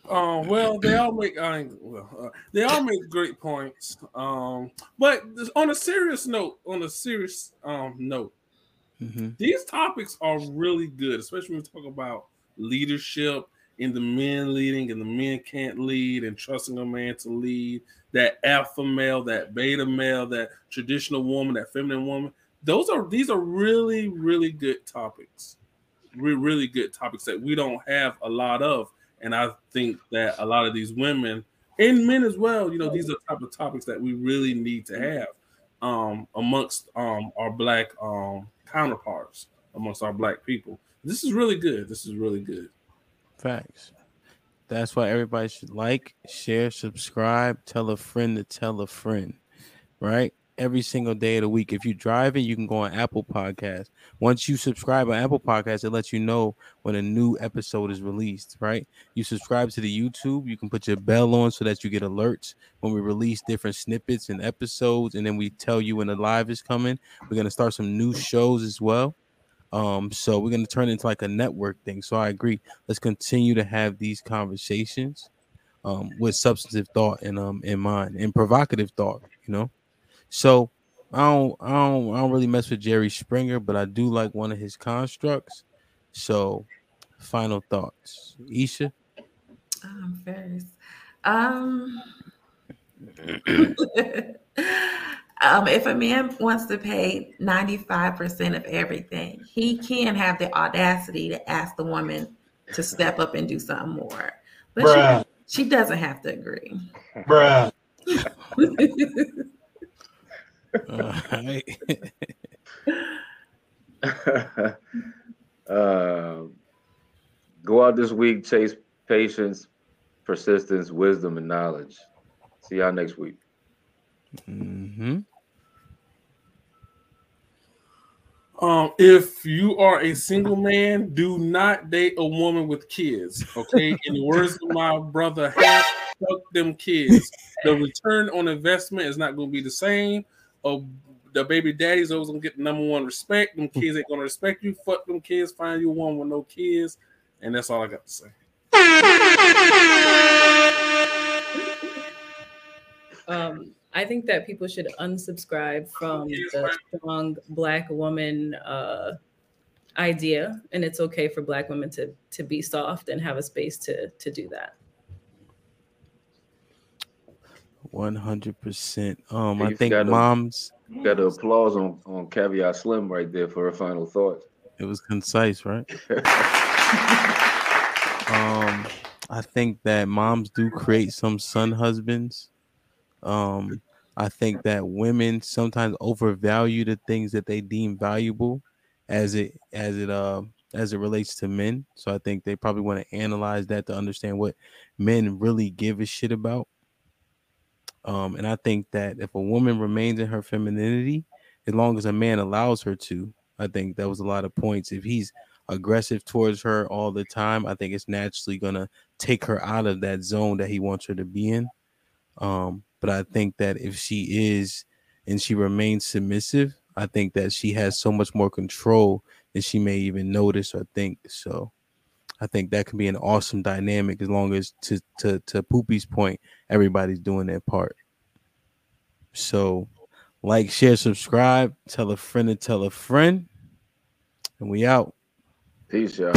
Um, well, they all make I, well, uh, they all make great points. Um, but on a serious note, on a serious um, note, mm-hmm. these topics are really good, especially when we talk about leadership and the men leading and the men can't lead and trusting a man to lead. That alpha male, that beta male, that traditional woman, that feminine woman. Those are these are really, really good topics. Really, really good topics that we don't have a lot of. And I think that a lot of these women and men as well, you know, these are the type of topics that we really need to have um, amongst um, our black um, counterparts, amongst our black people. This is really good. This is really good. Facts. That's why everybody should like, share, subscribe, tell a friend to tell a friend, right? Every single day of the week. If you drive it, you can go on Apple Podcasts. Once you subscribe on Apple Podcasts, it lets you know when a new episode is released, right? You subscribe to the YouTube. You can put your bell on so that you get alerts when we release different snippets and episodes. And then we tell you when the live is coming. We're going to start some new shows as well. Um, so we're going to turn it into like a network thing. So I agree. Let's continue to have these conversations um, with substantive thought in, um, in mind and provocative thought, you know? So I don't, I don't, I don't really mess with Jerry Springer, but I do like one of his constructs. So, final thoughts, Isha. Um, Ferris. Um, um, if a man wants to pay ninety-five percent of everything, he can have the audacity to ask the woman to step up and do something more. But she, she doesn't have to agree. Bruh. All right. uh, go out this week, chase patience, persistence, wisdom, and knowledge. See y'all next week. Mm-hmm. Um, if you are a single man, do not date a woman with kids. Okay. In the words of my brother, half fuck them kids. The return on investment is not going to be the same. Oh, the baby daddy's always gonna get the number one respect. Them kids ain't gonna respect you. Fuck them kids. Find you one with no kids, and that's all I got to say. Um, I think that people should unsubscribe from the strong black woman uh, idea, and it's okay for black women to to be soft and have a space to to do that. one hundred percent. Um, yeah, I think gotta, moms got the applause on, on Caveat Slim right there for her final thoughts. It was concise, right? um, I think that moms do create some son husbands. Um, I think that women sometimes overvalue the things that they deem valuable as it as it uh as it relates to men. So I think they probably want to analyze that to understand what men really give a shit about. Um, and I think that if a woman remains in her femininity, as long as a man allows her to, I think that was a lot of points. If he's aggressive towards her all the time, I think it's naturally going to take her out of that zone that he wants her to be in. Um, but I think that if she is and she remains submissive, I think that she has so much more control than she may even notice or think. So I think that can be an awesome dynamic as long as, to, to, to Poopy's point, everybody's doing their part. So like, share, subscribe, tell a friend to tell a friend, and we out. Peace, y'all.